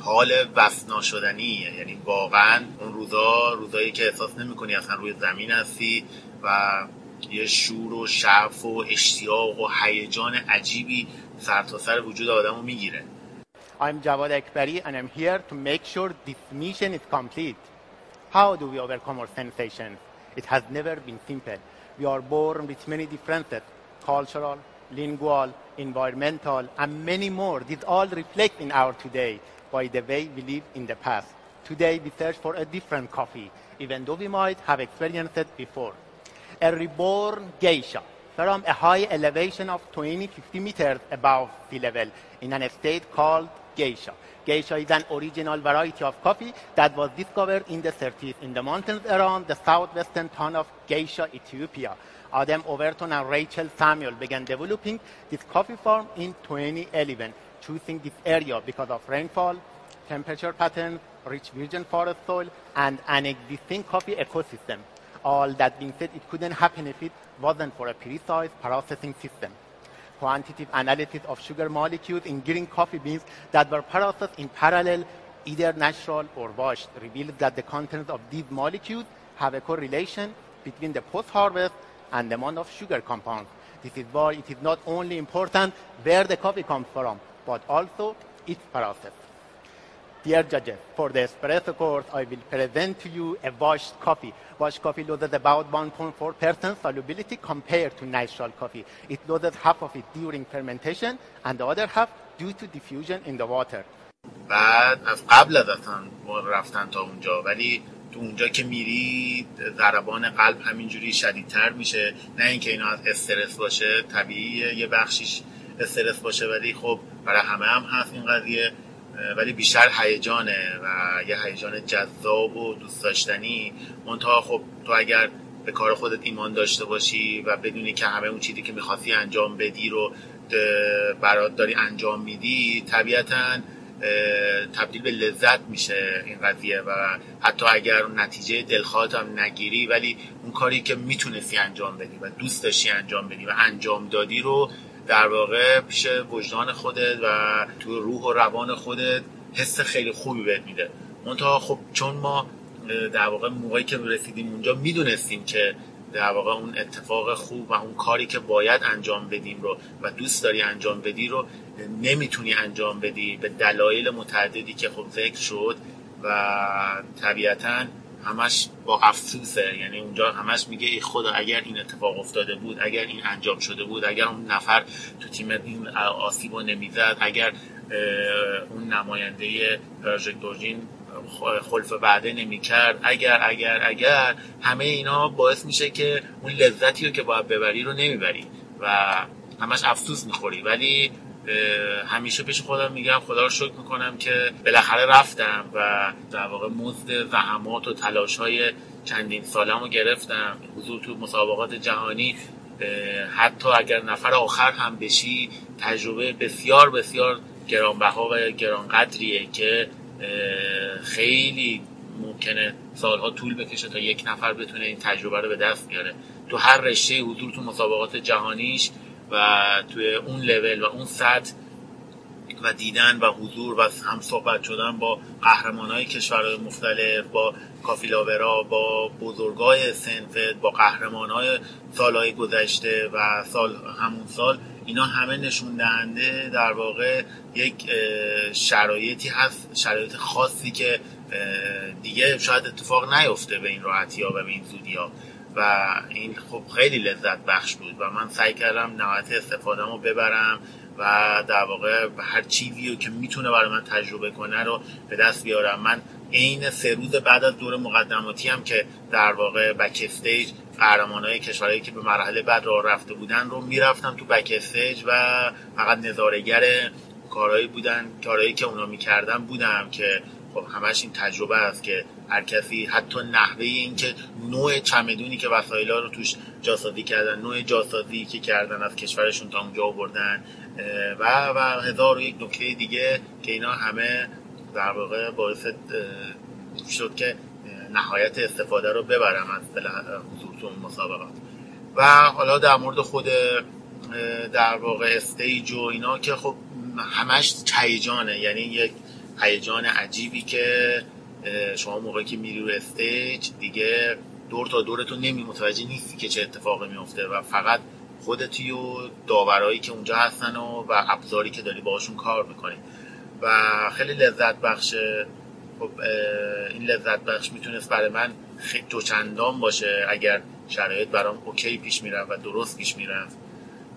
حال وصف ناشدنیه. یعنی واقعا اون روزا روزایی که احساس نمیکنی اصلا روی زمین هستی و یه شور و شعف و اشتیاق و هیجان عجیبی سر تا سر وجود آدمو میگیره. I'm Javad Akbari and I'm here to make sure this mission is complete. How do we overcome our sensations? It has never been simple. We are born with many differences, cultural, lingual, environmental and many more. These all reflect in our today by the way we live in the past. Today we search for a different coffee, even though we might have experienced it before. A reborn geisha from a high elevation of twenty to fifty meters above sea level in an estate called Geisha. Geisha is an original variety of coffee that was discovered in the thirties in the mountains around the southwestern town of Geisha, Ethiopia. Adam Overton and Rachel Samuel began developing this coffee farm in twenty eleven, choosing this area because of rainfall, temperature patterns, rich virgin forest soil, and an existing coffee ecosystem. All that being said, it couldn't happen if it wasn't for a precise processing system. Quantitative analysis of sugar molecules in green coffee beans that were processed in parallel, either natural or washed, revealed that the contents of these molecules have a correlation between the post-harvest and the amount of sugar compounds. This is why it is not only important where the coffee comes from, but also its process. Dear judges, for the espresso course, I will present to you a washed coffee. Washed coffee loses about one point four percent solubility compared to natural coffee. It loses half of it during fermentation and the other half due to diffusion in the water. بعد از قبل از رفتن تا اونجا، ولی تو اونجا که میری ضربان قلب همینجوری شدیدتر میشه. نه اینکه اینا از استرس باشه، طبیعیه یه بخشیش استرس باشه، ولی خب برای همه هم هست این قضیه، ولی بیشتر هیجانه و یه هیجان جذاب و دوست داشتنی. منتها خب تو اگر به کار خودت ایمان داشته باشی و بدونی که همه اون چیزی که میخواستی انجام بدی رو برات داری انجام میدی، طبیعتاً تبدیل به لذت میشه این قضیه. و حتی اگر نتیجه دلخواهت هم نگیری، ولی اون کاری که میتونستی انجام بدی و دوست داشتی انجام بدی و انجام دادی رو در واقع پیش وجدان خودت و تو روح و روان خودت حس خیلی خوبی بهت میده. منتها خب چون ما در واقع موقعی که رسیدیم اونجا میدونستیم که در واقع اون اتفاق خوب و اون کاری که باید انجام بدیم رو و دوست داری انجام بدی رو نمیتونی انجام بدی به دلایل متعددی که خب ذکر شد، و طبیعتاً همش با افسوسه، یعنی اونجا همش میگه ای خدا اگر این اتفاق افتاده بود، اگر این انجام شده بود، اگر اون نفر تو تیم این آسیبو نمیزد، اگر اون نماینده پروژکت اورژین خلف وعده نمیکرد، اگر اگر اگر همه اینا باعث میشه که اون لذتی رو که باید ببری رو نمیبری و همش افسوس میخوری. ولی همیشه پیش خودم میگم خدا رو شکر میکنم که بالاخره رفتم و در واقع مزد زحمات و تلاش‌های چندین سالمو گرفتم. حضور تو مسابقات جهانی، حتی اگر نفر آخر هم بشی، تجربه بسیار بسیار گرانبها و گرانقدریه که خیلی ممکنه سالها طول بکشه تا یک نفر بتونه این تجربه رو به دست بیاره. تو هر رشته حضور تو مسابقات جهانیش و توی اون لول و اون سطح و دیدن و حضور و هم صحبت شدن با قهرمانای کشورهای مختلف، با کافیلاورا، با بزرگای سنفت، با قهرمانای سالهای گذشته و سال همون سال، اینا همه نشون دهنده در واقع یک شرایطی هست، شرایط خاصی که دیگه شاید اتفاق نیفته به این راحتی‌ها و به این زودی‌ها و این خب خیلی لذت بخش بود و من سعی کردم نهایت استفاده‌مو ببرم و در واقع هر چیزی رو که میتونه برای من تجربه کنه رو به دست بیارم. من این سه روز بعد از دور مقدماتی هم که در واقع بک استیج قهرمانای کشورایی که به مرحله بعد راه رفته بودن رو میرفتم تو بک استیج و فقط نظاره‌گر کارهایی بودن، کارهایی که اونا میکردن بودم که خب همش این تجربه است که هر کسی حتی نحوه این که نوع چمدونی که وسایل‌ها رو توش جاسازی کردن، نوع جاسازی که کردن از کشورشون تا اونجا آوردن و و هزار و یک نکته دیگه که اینا همه در واقع باعث شد که نهایت استفاده رو ببرم از حضور تو مسابقات. و حالا در مورد خود در واقع استیج و اینا که خب همش هیجانه، یعنی یک هیجان عجیبی که شما موقعی که میری رو استیج دیگه دور تا دورتون نمی متوجه نیستی که چه اتفاقی میفته و فقط خودتی و داورایی که اونجا هستن و, و ابزاری که داری باهاشون کار میکنی و خیلی لذت بخشه. خب این لذت بخش میتونست برای من خیلی دوچندان باشه اگر شرایط برام اوکی پیش میرفت و درست پیش میرفت،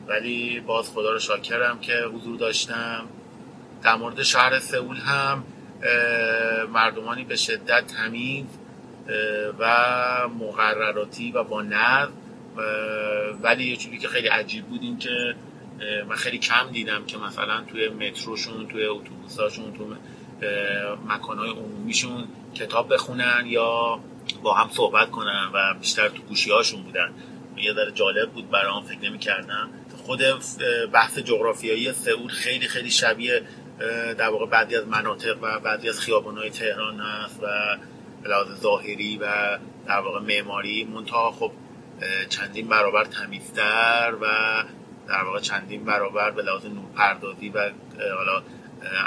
ولی باز خدا رو شاکرم که حضور داشتم. در مورد شهر سئول هم مردمانی به شدت تمیز و مقرراتی و با نظم، ولی یه چیزی که خیلی عجیب بود این که من خیلی کم دیدم که مثلا توی متروشون، توی اتوبوساشون، توی مکانهای عمومیشون کتاب بخونن یا با هم صحبت کنن و بیشتر تو گوشی‌هاشون بودن. یه ذره جالب بود برام، فکر نمی‌کردم. خود بحث جغرافیایی سئول خیلی خیلی شبیه در واقع بعضی از مناطق و بعضی از خیابان‌های تهران هست و به لحاظ ظاهری و در واقع معماری، منتها خب چندین برابر تمیزتر و در واقع چندین برابر به لحاظ نورپردازی و حالا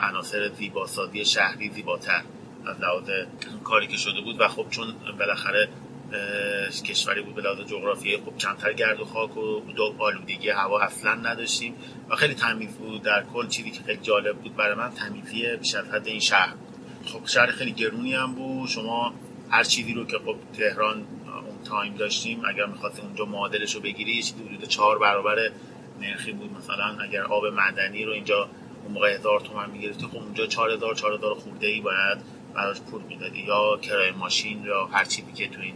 عناصر زیباسازی شهری زیباتر از لحاظ کاری که شده بود و خب چون بالاخره کشوری بود به لحاظ جغرافیایی خب کمتر گرد و خاک و آلودگی هوا اصلا نداشتیم و خیلی تمیز بود. در کل چیزی که خیلی جالب بود برای من تمیزی بیش از حد این شهر. خب شهر خیلی گرونی هم بود، شما هر چیزی رو که خب تهران اون تایم داشتیم اگر می‌خواستی اونجا معادلش رو بگیری چیزی حدود چهار برابر نرخی بود. مثلا اگر آب معدنی رو اینجا اون موقع هزار تومان می‌گرفتی، خب اونجا چهار هزار چهار هزار خورده‌ای باید براش پول می‌دادی یا کرایه ماشین یا هر چیزی که تو این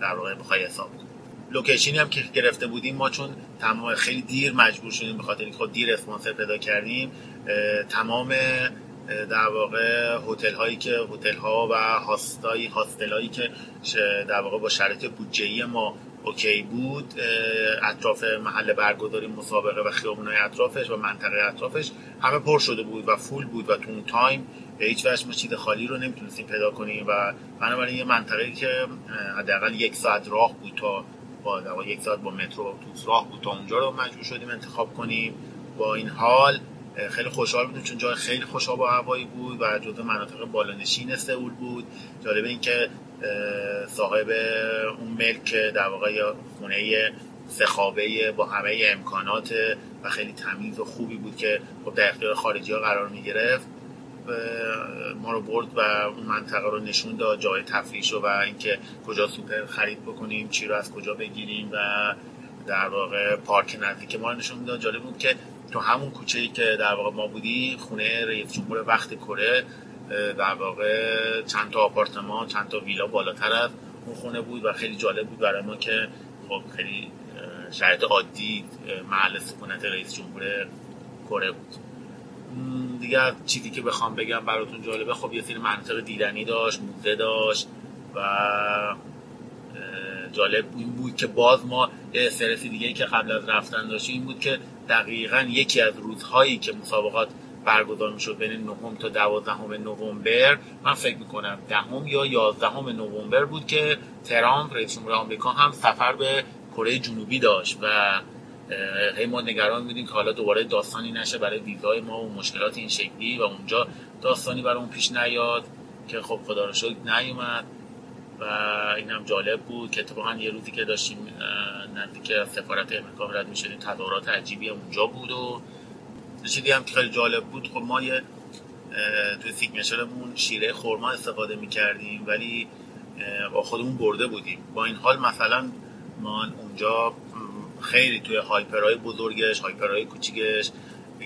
در واقع بخوای حساب کنی. لوکیشنی هم که گرفته بودیم ما چون تمام خیلی دیر مجبور شدیم به خاطر اینکه خب دیر اسپانسر پیدا کردیم، تمام در واقع هتل هایی که هتل ها و هاستای هاستل هایی که در واقع با شرایط بودجه‌ای ما اوکی بود، اطراف محل برگزاری مسابقه و خیابونای اطرافش و منطقه اطرافش همه پر شده بود و فول بود و تو اون تایم به هیچ وجه ما چیز خالی رو نمیتونستیم پیدا کنیم و بنابراین یه منطقه‌ای که حداقل یک ساعت راه بود تا با یک ساعت با مترو و اتوبوس راه بود تا اونجا رو مجبور شدیم انتخاب کنیم. با این حال خیلی خوشحال بودیم چون جای خیلی خوشاب و هوایی بود و جزو مناطق بالانشین سئول بود. جالب این که صاحب اون ملک در واقع خونه سه خوابه با همه امکانات و خیلی تمیز و خوبی بود که خب در اختیار خارجی‌ها قرار می‌گرفت ما رو برد و اون منطقه رو نشون داد، جای تفریحشو و اینکه کجا سوپر خرید بکنیم، چی رو از کجا بگیریم و در واقع پارک نزدیک ما رو نشون داد. جالب بود که تو همون کوچه‌ای که در واقع ما بودیم، خونه رئیس جمهور وقت کره در واقع چند تا آپارتمان، چند تا ویلا بالاتر از اون خونه بود و خیلی جالب بود برای ما که خب خیلی شرایط عادی محل سکونت رئیس جمهور کره بود. دیگه چیزی که بخوام بگم براتون جالبه، خب یه سری منطقه دیدنی داشت، موزه داشت و جالب این بود که باز ما استرسی دیگه‌ای که قبل از رفتن داشتیم این بود که دقیقاً یکی از روزهایی که مسابقات برگزار می‌شد بین نهم تا دوازدهم نوامبر، من فکر می‌کنم دهم یا یازدهم نوامبر بود که ترامپ رئیس جمهور آمریکا هم سفر به کره جنوبی داشت و هی ما نگران بودیم که حالا دوباره داستانی نشه برای ویزای ما و مشکلات این شکلی و اونجا داستانی برای اون پیش نیاد که خب خدا رو شکر نیومد و این هم جالب بود که اتفاقا یه روزی که داشتیم نزدیک سفارت امریکا رد می‌شدیم تظاهرات عجیبی اونجا بود و چیزی هم که خیلی جالب بود، خب ما یه توی سیگنچرمون شیره خرما استفاده می‌کردیم ولی با خودمون برده بودیم. با این حال مثلا ما اونجا خیلی توی هایپرهای بزرگش، هایپرهای کوچیکش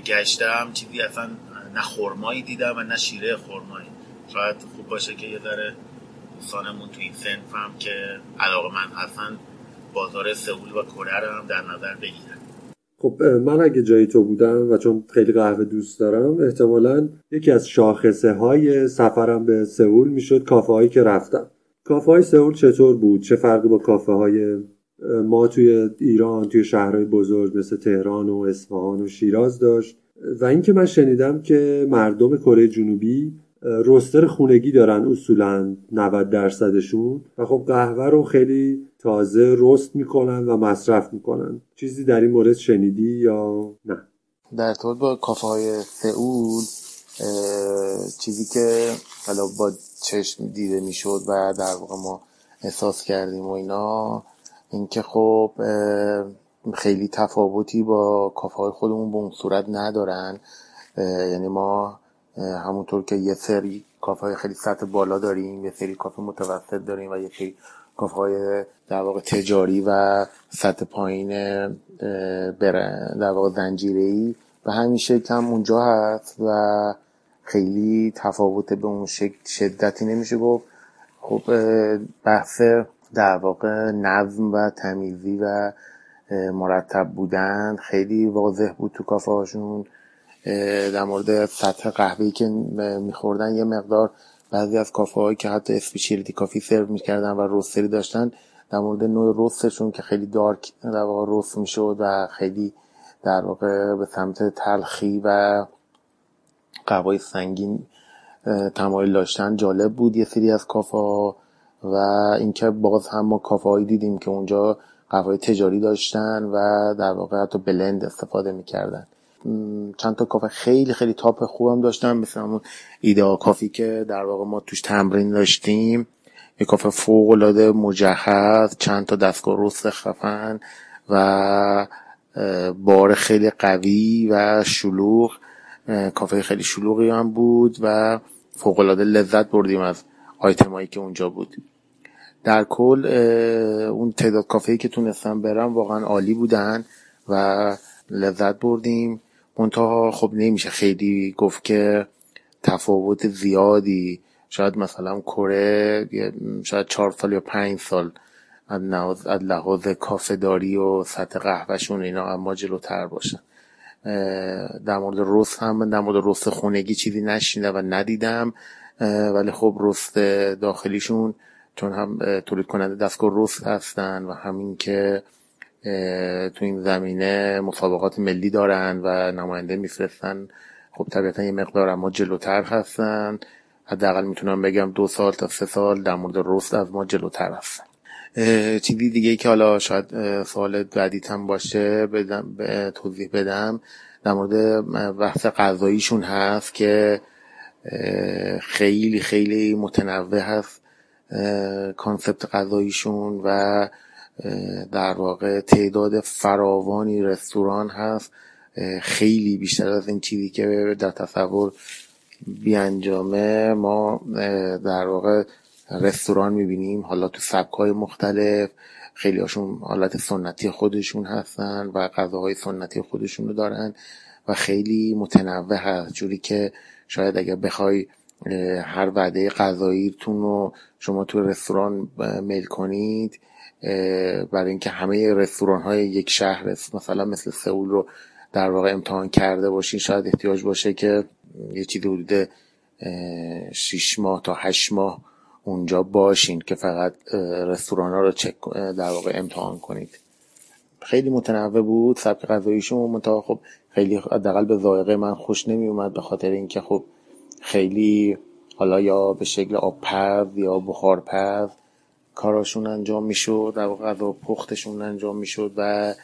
گشتم، چیزی اصلا نه خرمایی دیدم و نه شیره خرمایی. شاید خوب باشه که یه ذره دوستانمون توی این صنف هم که علاقه‌مند هستن بازار سئول و کره رو هم در نظر بگیرن. خب من اگه جای تو بودم و چون خیلی قهوه دوست دارم، احتمالاً یکی از شاخصه های سفرم به سئول میشد کافه هایی که رفتم. کافه های سئول چطور بود؟ چه فرقی با کافه های ما توی ایران توی شهرهای بزرگ مثل تهران و اصفهان و شیراز داشت؟ و اینکه من شنیدم که مردم کره جنوبی رستر خونگی دارن اصولاً نود درصدشون و خب قهوه رو خیلی تازه رست میکنن و مصرف میکنن. چیزی در این مورد شنیدی یا نه؟ در طور با کافه های سئول چیزی که حالا با چشم دیده میشد و در واقع ما احساس کردیم و اینا، این که خب خیلی تفاوتی با کافه های خودمون به اون صورت ندارن. یعنی ما همونطور که یه سری کافه های خیلی سطح بالا داریم، یه سری کافه متوسط داریم و یه سری کافه های در واقع تجاری و سطح پایین در واقع زنجیره‌ای به همین شکل هم اونجا هست و خیلی تفاوت به اون شکل شدتی نمیشه گفت. خب بحث در واقع نظم و تمیزی و مرتب بودن خیلی واضح بود تو کافه هاشون. در مورد سطح قهوه‌ای که میخوردن یه مقدار بعضی از کافه هایی که حتی اسپشیالیتی کافی سرو میکردن و روستری داشتن، در مورد نوع روستشون که خیلی دارک در واقع روست میشد و خیلی در واقع به سمت تلخی و قهوه‌های سنگین تمایل داشتن جالب بود یه سری از کافه ها. و اینکه باز هم ما کافه هایی دیدیم که اونجا قهوه‌های تجاری داشتن و در واقع حتی بلند استفاده میکردن. چند تا کافه خیلی خیلی تاپ خوبم داشتم، مثل همون ایده کافی که در واقع ما توش تمرین داشتیم، یک کافه فوق العاده مجهز، چند تا دستگاه رست خفن و بار خیلی قوی و شلوغ. کافه خیلی شلوغی هم بود و فوق العاده لذت بردیم از آیتمایی که اونجا بود. در کل اون تعداد کافه‌ای که تونستم برم واقعا عالی بودن و لذت بردیم. منتها خب نمیشه خیلی گفت که تفاوت زیادی، شاید مثلا کره شاید چهار سال یا پنج سال از لحاظ کافه داری و سطح قهوهشون اینا اما جلوتر باشن. در مورد رست هم در مورد رست خونگی چیزی نشیدم و ندیدم، ولی خب رست داخلیشون چون هم تولید کننده دستگاه رست هستن و همین که تو این زمینه مسابقات ملی دارن و نماینده میفرستن، خب طبیعتا یه مقدار اما جلوتر هستن. حداقل میتونم بگم دو سال تا سه سال در مورد رست از ما جلوتر هستن. چیزی دیگه که حالا شاید سوال بعدیت هم باشه بدم توضیح بدم در مورد بحث غذاییشون هست که خیلی خیلی متنوع هست کانسپت غذاییشون و در واقع تعداد فراوانی رستوران هست، خیلی بیشتر از این چیزی که در تصور بیانجامه ما در واقع رستوران میبینیم، حالا تو سبک‌های مختلف، خیلی هاشون حالت سنتی خودشون هستن و غذاهای سنتی خودشون رو دارن و خیلی متنوع هست، جوری که شاید اگر بخوای هر وعده غذاییتون رو شما تو رستوران میل کنید، برای اینکه همه رستوران های یک شهر مثلا مثل سئول رو در واقع امتحان کرده باشین، شاید احتیاج باشه که یه چیزی حدود شش ماه تا هشت ماه اونجا باشین که فقط رستوران ها رو چک در واقع امتحان کنید. خیلی متنوع بود سبک غذاییشون، منتها خب خیلی حداقل به ذائقه من خوش نمی اومد، به خاطر اینکه خب خیلی حالا یا به شکل آبپز یا بخارپز کاراشون انجام میشد، در واقع غذا پختشون انجام میشد و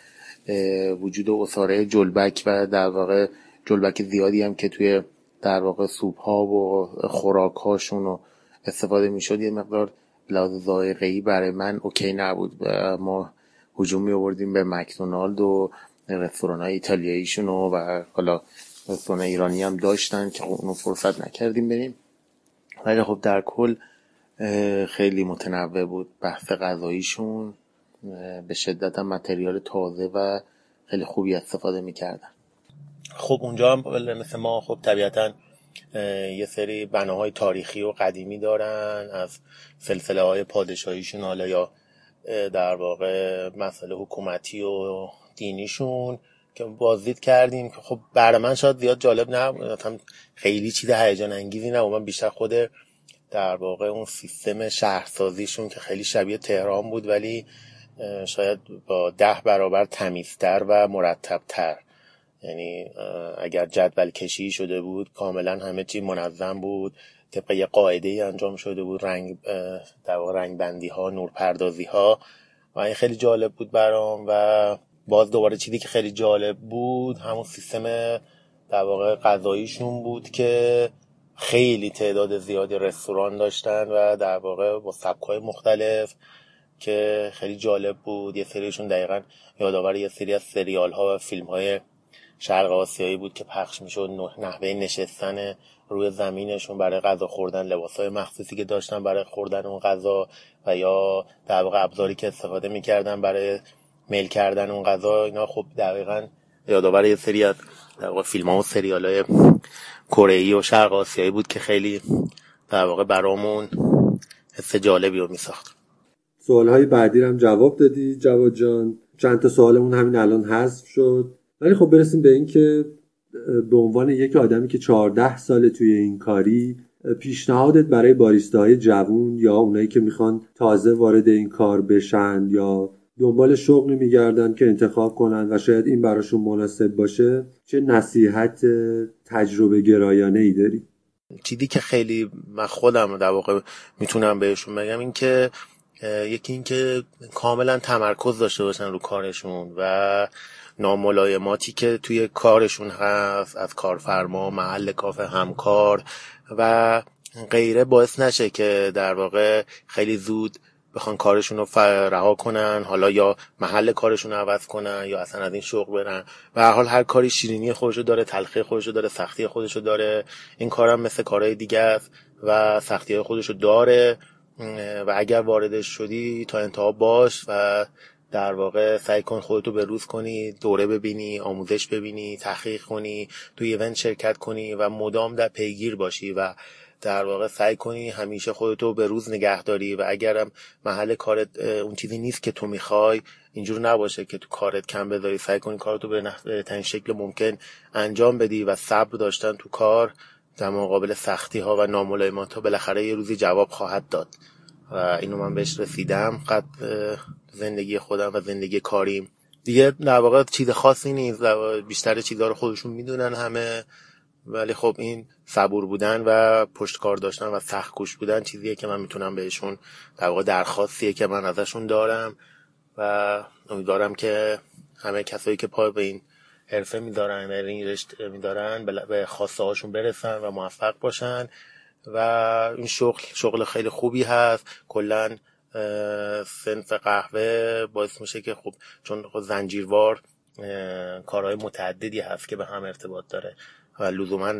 وجود اصاره جلبک و در واقع جلبک زیادی هم که توی در واقع سوپ ها و خوراک هاشون استفاده میشد یه مقدار لحاظ ذائقه‌ای برای من اوکی نبود. ما هجوم می آوردیم به مکدونالد و رستوران‌های ایتالیاییشون و حالا رستوران ایرانی هم داشتن که اونو فرصت نکردیم بریم، ولی خب در کل خیلی متنوع بود بحث غذاییشون، به شدت هم متریال تازه و خیلی خوبی استفاده میکردن. خب اونجا هم مثل ما خب طبیعتاً یه سری بناهای تاریخی و قدیمی دارن از سلسله های پادشاهیشون، حالا یا در واقع مسئله حکومتی و دینیشون که بازدید کردیم که خب برای من شاید زیاد جالب نبود، خیلی چیز هیجان انگیزی نبود، من بیشتر خود در واقع اون سیستم شهرسازیشون که خیلی شبیه تهران بود ولی شاید با ده برابر تمیزتر و مرتبتر، یعنی اگر جدول کشی شده بود کاملا همه چی منظم بود، طبق یه قاعده‌ای انجام شده بود، رنگ در واقع رنگ بندی ها، نور پردازی ها، و این خیلی جالب بود برام. و باز دوباره چیزی که خیلی جالب بود همون سیستم در واقع غذاییشون بود که خیلی تعداد زیادی رستوران داشتن و در واقع با سبک‌های مختلف که خیلی جالب بود. یه سریشون دقیقاً یادآور یه سری از سریال‌ها و فیلم‌های شرق آسیایی بود که پخش میشد، نحوه نشستن روی زمینشون برای غذا خوردن، لباس‌های مخصوصی که داشتن برای خوردن اون غذا و یا در واقع ابزاری که استفاده می‌کردن برای میل کردن اون غذا، اینا خب دقیقاً یادآور یه سری از در واقع فیلم‌ها و سریال‌های کره‌ای و شرق آسیایی بود که خیلی در واقع برامون حس جالبی رو می‌ساخت. سوال‌های بعدی رو هم جواب دادی جواد جان، چند تا سوالمون همین الان حذف شد، ولی خب برسیم به این که به عنوان یک آدمی که چهارده سال توی این کاری، پیشنهادت برای باریستاهای جوون یا اونایی که میخوان تازه وارد این کار بشن یا دنبال شغلی میگردن که انتخاب کنن و شاید این براشون مناسب باشه، چه نصیحت تجربه گرایانه ای داری؟ چیزی که خیلی من خودم در واقع میتونم بهشون بگم این که یکی این که کاملا تمرکز داشته باشن رو کارشون و ناملایماتی که توی کارشون هست از کارفرما، محل کافه، همکار و غیره باعث نشه که در واقع خیلی زود بخوان کارشون رو رها کنن، حالا یا محل کارشون رو عوض کنن یا اصلا از این شغل برن. به هر حال هر کاری شیرینی خودشو داره، تلخی خودشو داره، سختی خودشو داره، این کارم مثل کارهای دیگه است و سختی‌های خودشو داره و اگر واردش شدی تا انتها باش و در واقع سعی کن خودتو به روز کنی، دوره ببینی، آموزش ببینی، تحقیق کنی، توی ایونت شرکت کنی و مدام در پیگیر باشی و در واقع سعی کنی همیشه خودتو به روز نگه داری و اگرم محل کارت اون چیزی نیست که تو میخوای، اینجور نباشه که تو کارت کم بذاری، سعی کنی کارتو به تن شکل ممکن انجام بدی و صبر داشتن تو کار در مقابل سختی ها و ناملایمات ها بالاخره یه روزی جواب خواهد داد و اینو من بهش رسیدم قد زندگی خودم و زندگی کاریم دیگه. در واقع چیز خاصی نیست، بیشتر چیزها رو خودشون میدونن همه، ولی خب این صبور بودن و پشتکار داشتن و سخت‌کوش بودن چیزیه که من میتونم بهشون در واقع درخواستیه که من ازشون دارم و امیدوارم که همه کسایی که پای به این حرفه میدارن و این رشته میدارن به خواسته هاشون برسن و موفق باشن و این شغل شغل خیلی خوبی هست. کلن صنف قهوه باعث میشه که خب چون خب زنجیروار کارهای متعددی هست که به هم ارتباط داره و لزوما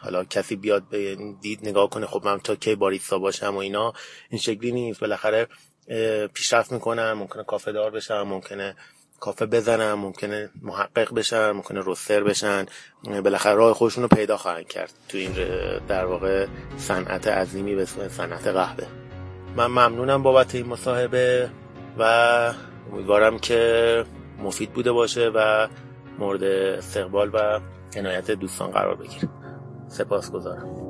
حالا کسی بیاد به این دید نگاه کنه خب من تا کی باریستا باشم و اینا، این شکلی نیست. بالاخره پیشرفت میکنم، ممکنه کافه دار بشم، ممکنه کافه بزنم، ممکنه محقق بشن، ممکنه رستر بشن، بالاخره راه خودشون رو پیدا خواهند کرد تو این در واقع صنعت عظیمی به اسم صنعت قهوه. من ممنونم بابت این مصاحبه و امیدوارم که مفید بوده باشه و مورد استقبال و عنایت دوستان قرار بگیره. سپاسگزارم.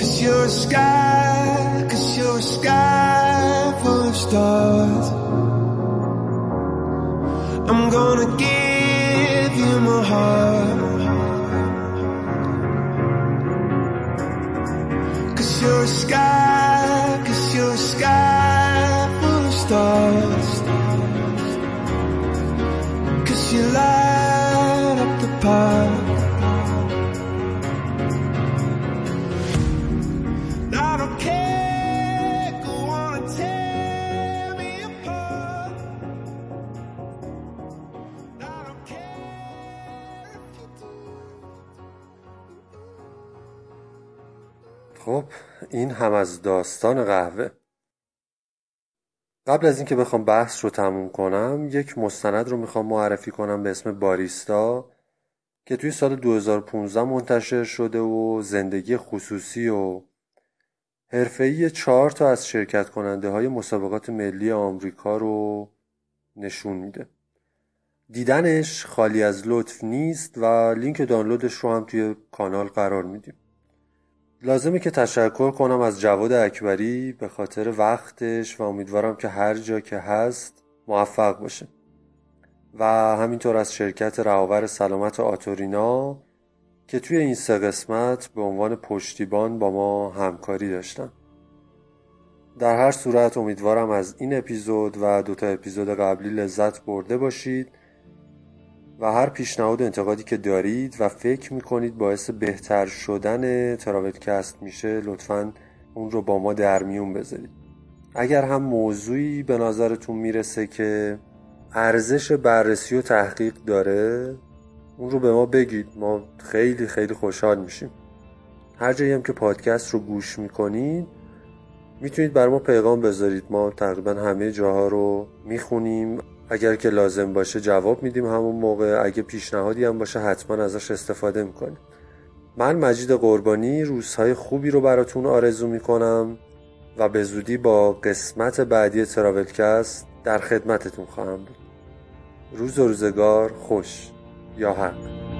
Cause you're a sky, cause you're a sky full of stars. I'm gonna give you my heart. Cause you're a sky, cause you're a sky full of stars. Cause you light up the path. خب این هم از داستان قهوه. قبل از این که بخوام بحث رو تموم کنم یک مستند رو میخوام معرفی کنم به اسم باریستا که توی سال دو هزار و پانزده منتشر شده و زندگی خصوصی و حرفه‌ای چهار تا از شرکت کننده های مسابقات ملی آمریکا رو نشون میده. دیدنش خالی از لطف نیست و لینک دانلودش رو هم توی کانال قرار میدیم. لازمه که تشکر کنم از جواد اکبری به خاطر وقتش و امیدوارم که هر جا که هست موفق باشه و همینطور از شرکت رهاور سلامت آتورینا که توی این سه قسمت به عنوان پشتیبان با ما همکاری داشتن. در هر صورت امیدوارم از این اپیزود و دوتا اپیزود قبلی لذت برده باشید و هر پیشنهاد و انتقادی که دارید و فکر میکنید باعث بهتر شدن تراولکست میشه لطفاً اون رو با ما در میون بذارید. اگر هم موضوعی به نظرتون میرسه که ارزش بررسی و تحقیق داره اون رو به ما بگید، ما خیلی خیلی خوشحال میشیم. هر جایی هم که پادکست رو گوش میکنید میتونید بر ما پیغام بذارید، ما تقریبا همه جاها رو میخونیم، اگر که لازم باشه جواب میدیم همون موقع، اگه پیشنهادی هم باشه حتما ازش استفاده میکنیم. من مجید قربانی روزهای خوبی رو براتون آرزو میکنم و به زودی با قسمت بعدی تراولکست در خدمتتون خواهم بود. روز و روزگار خوش. یا حق.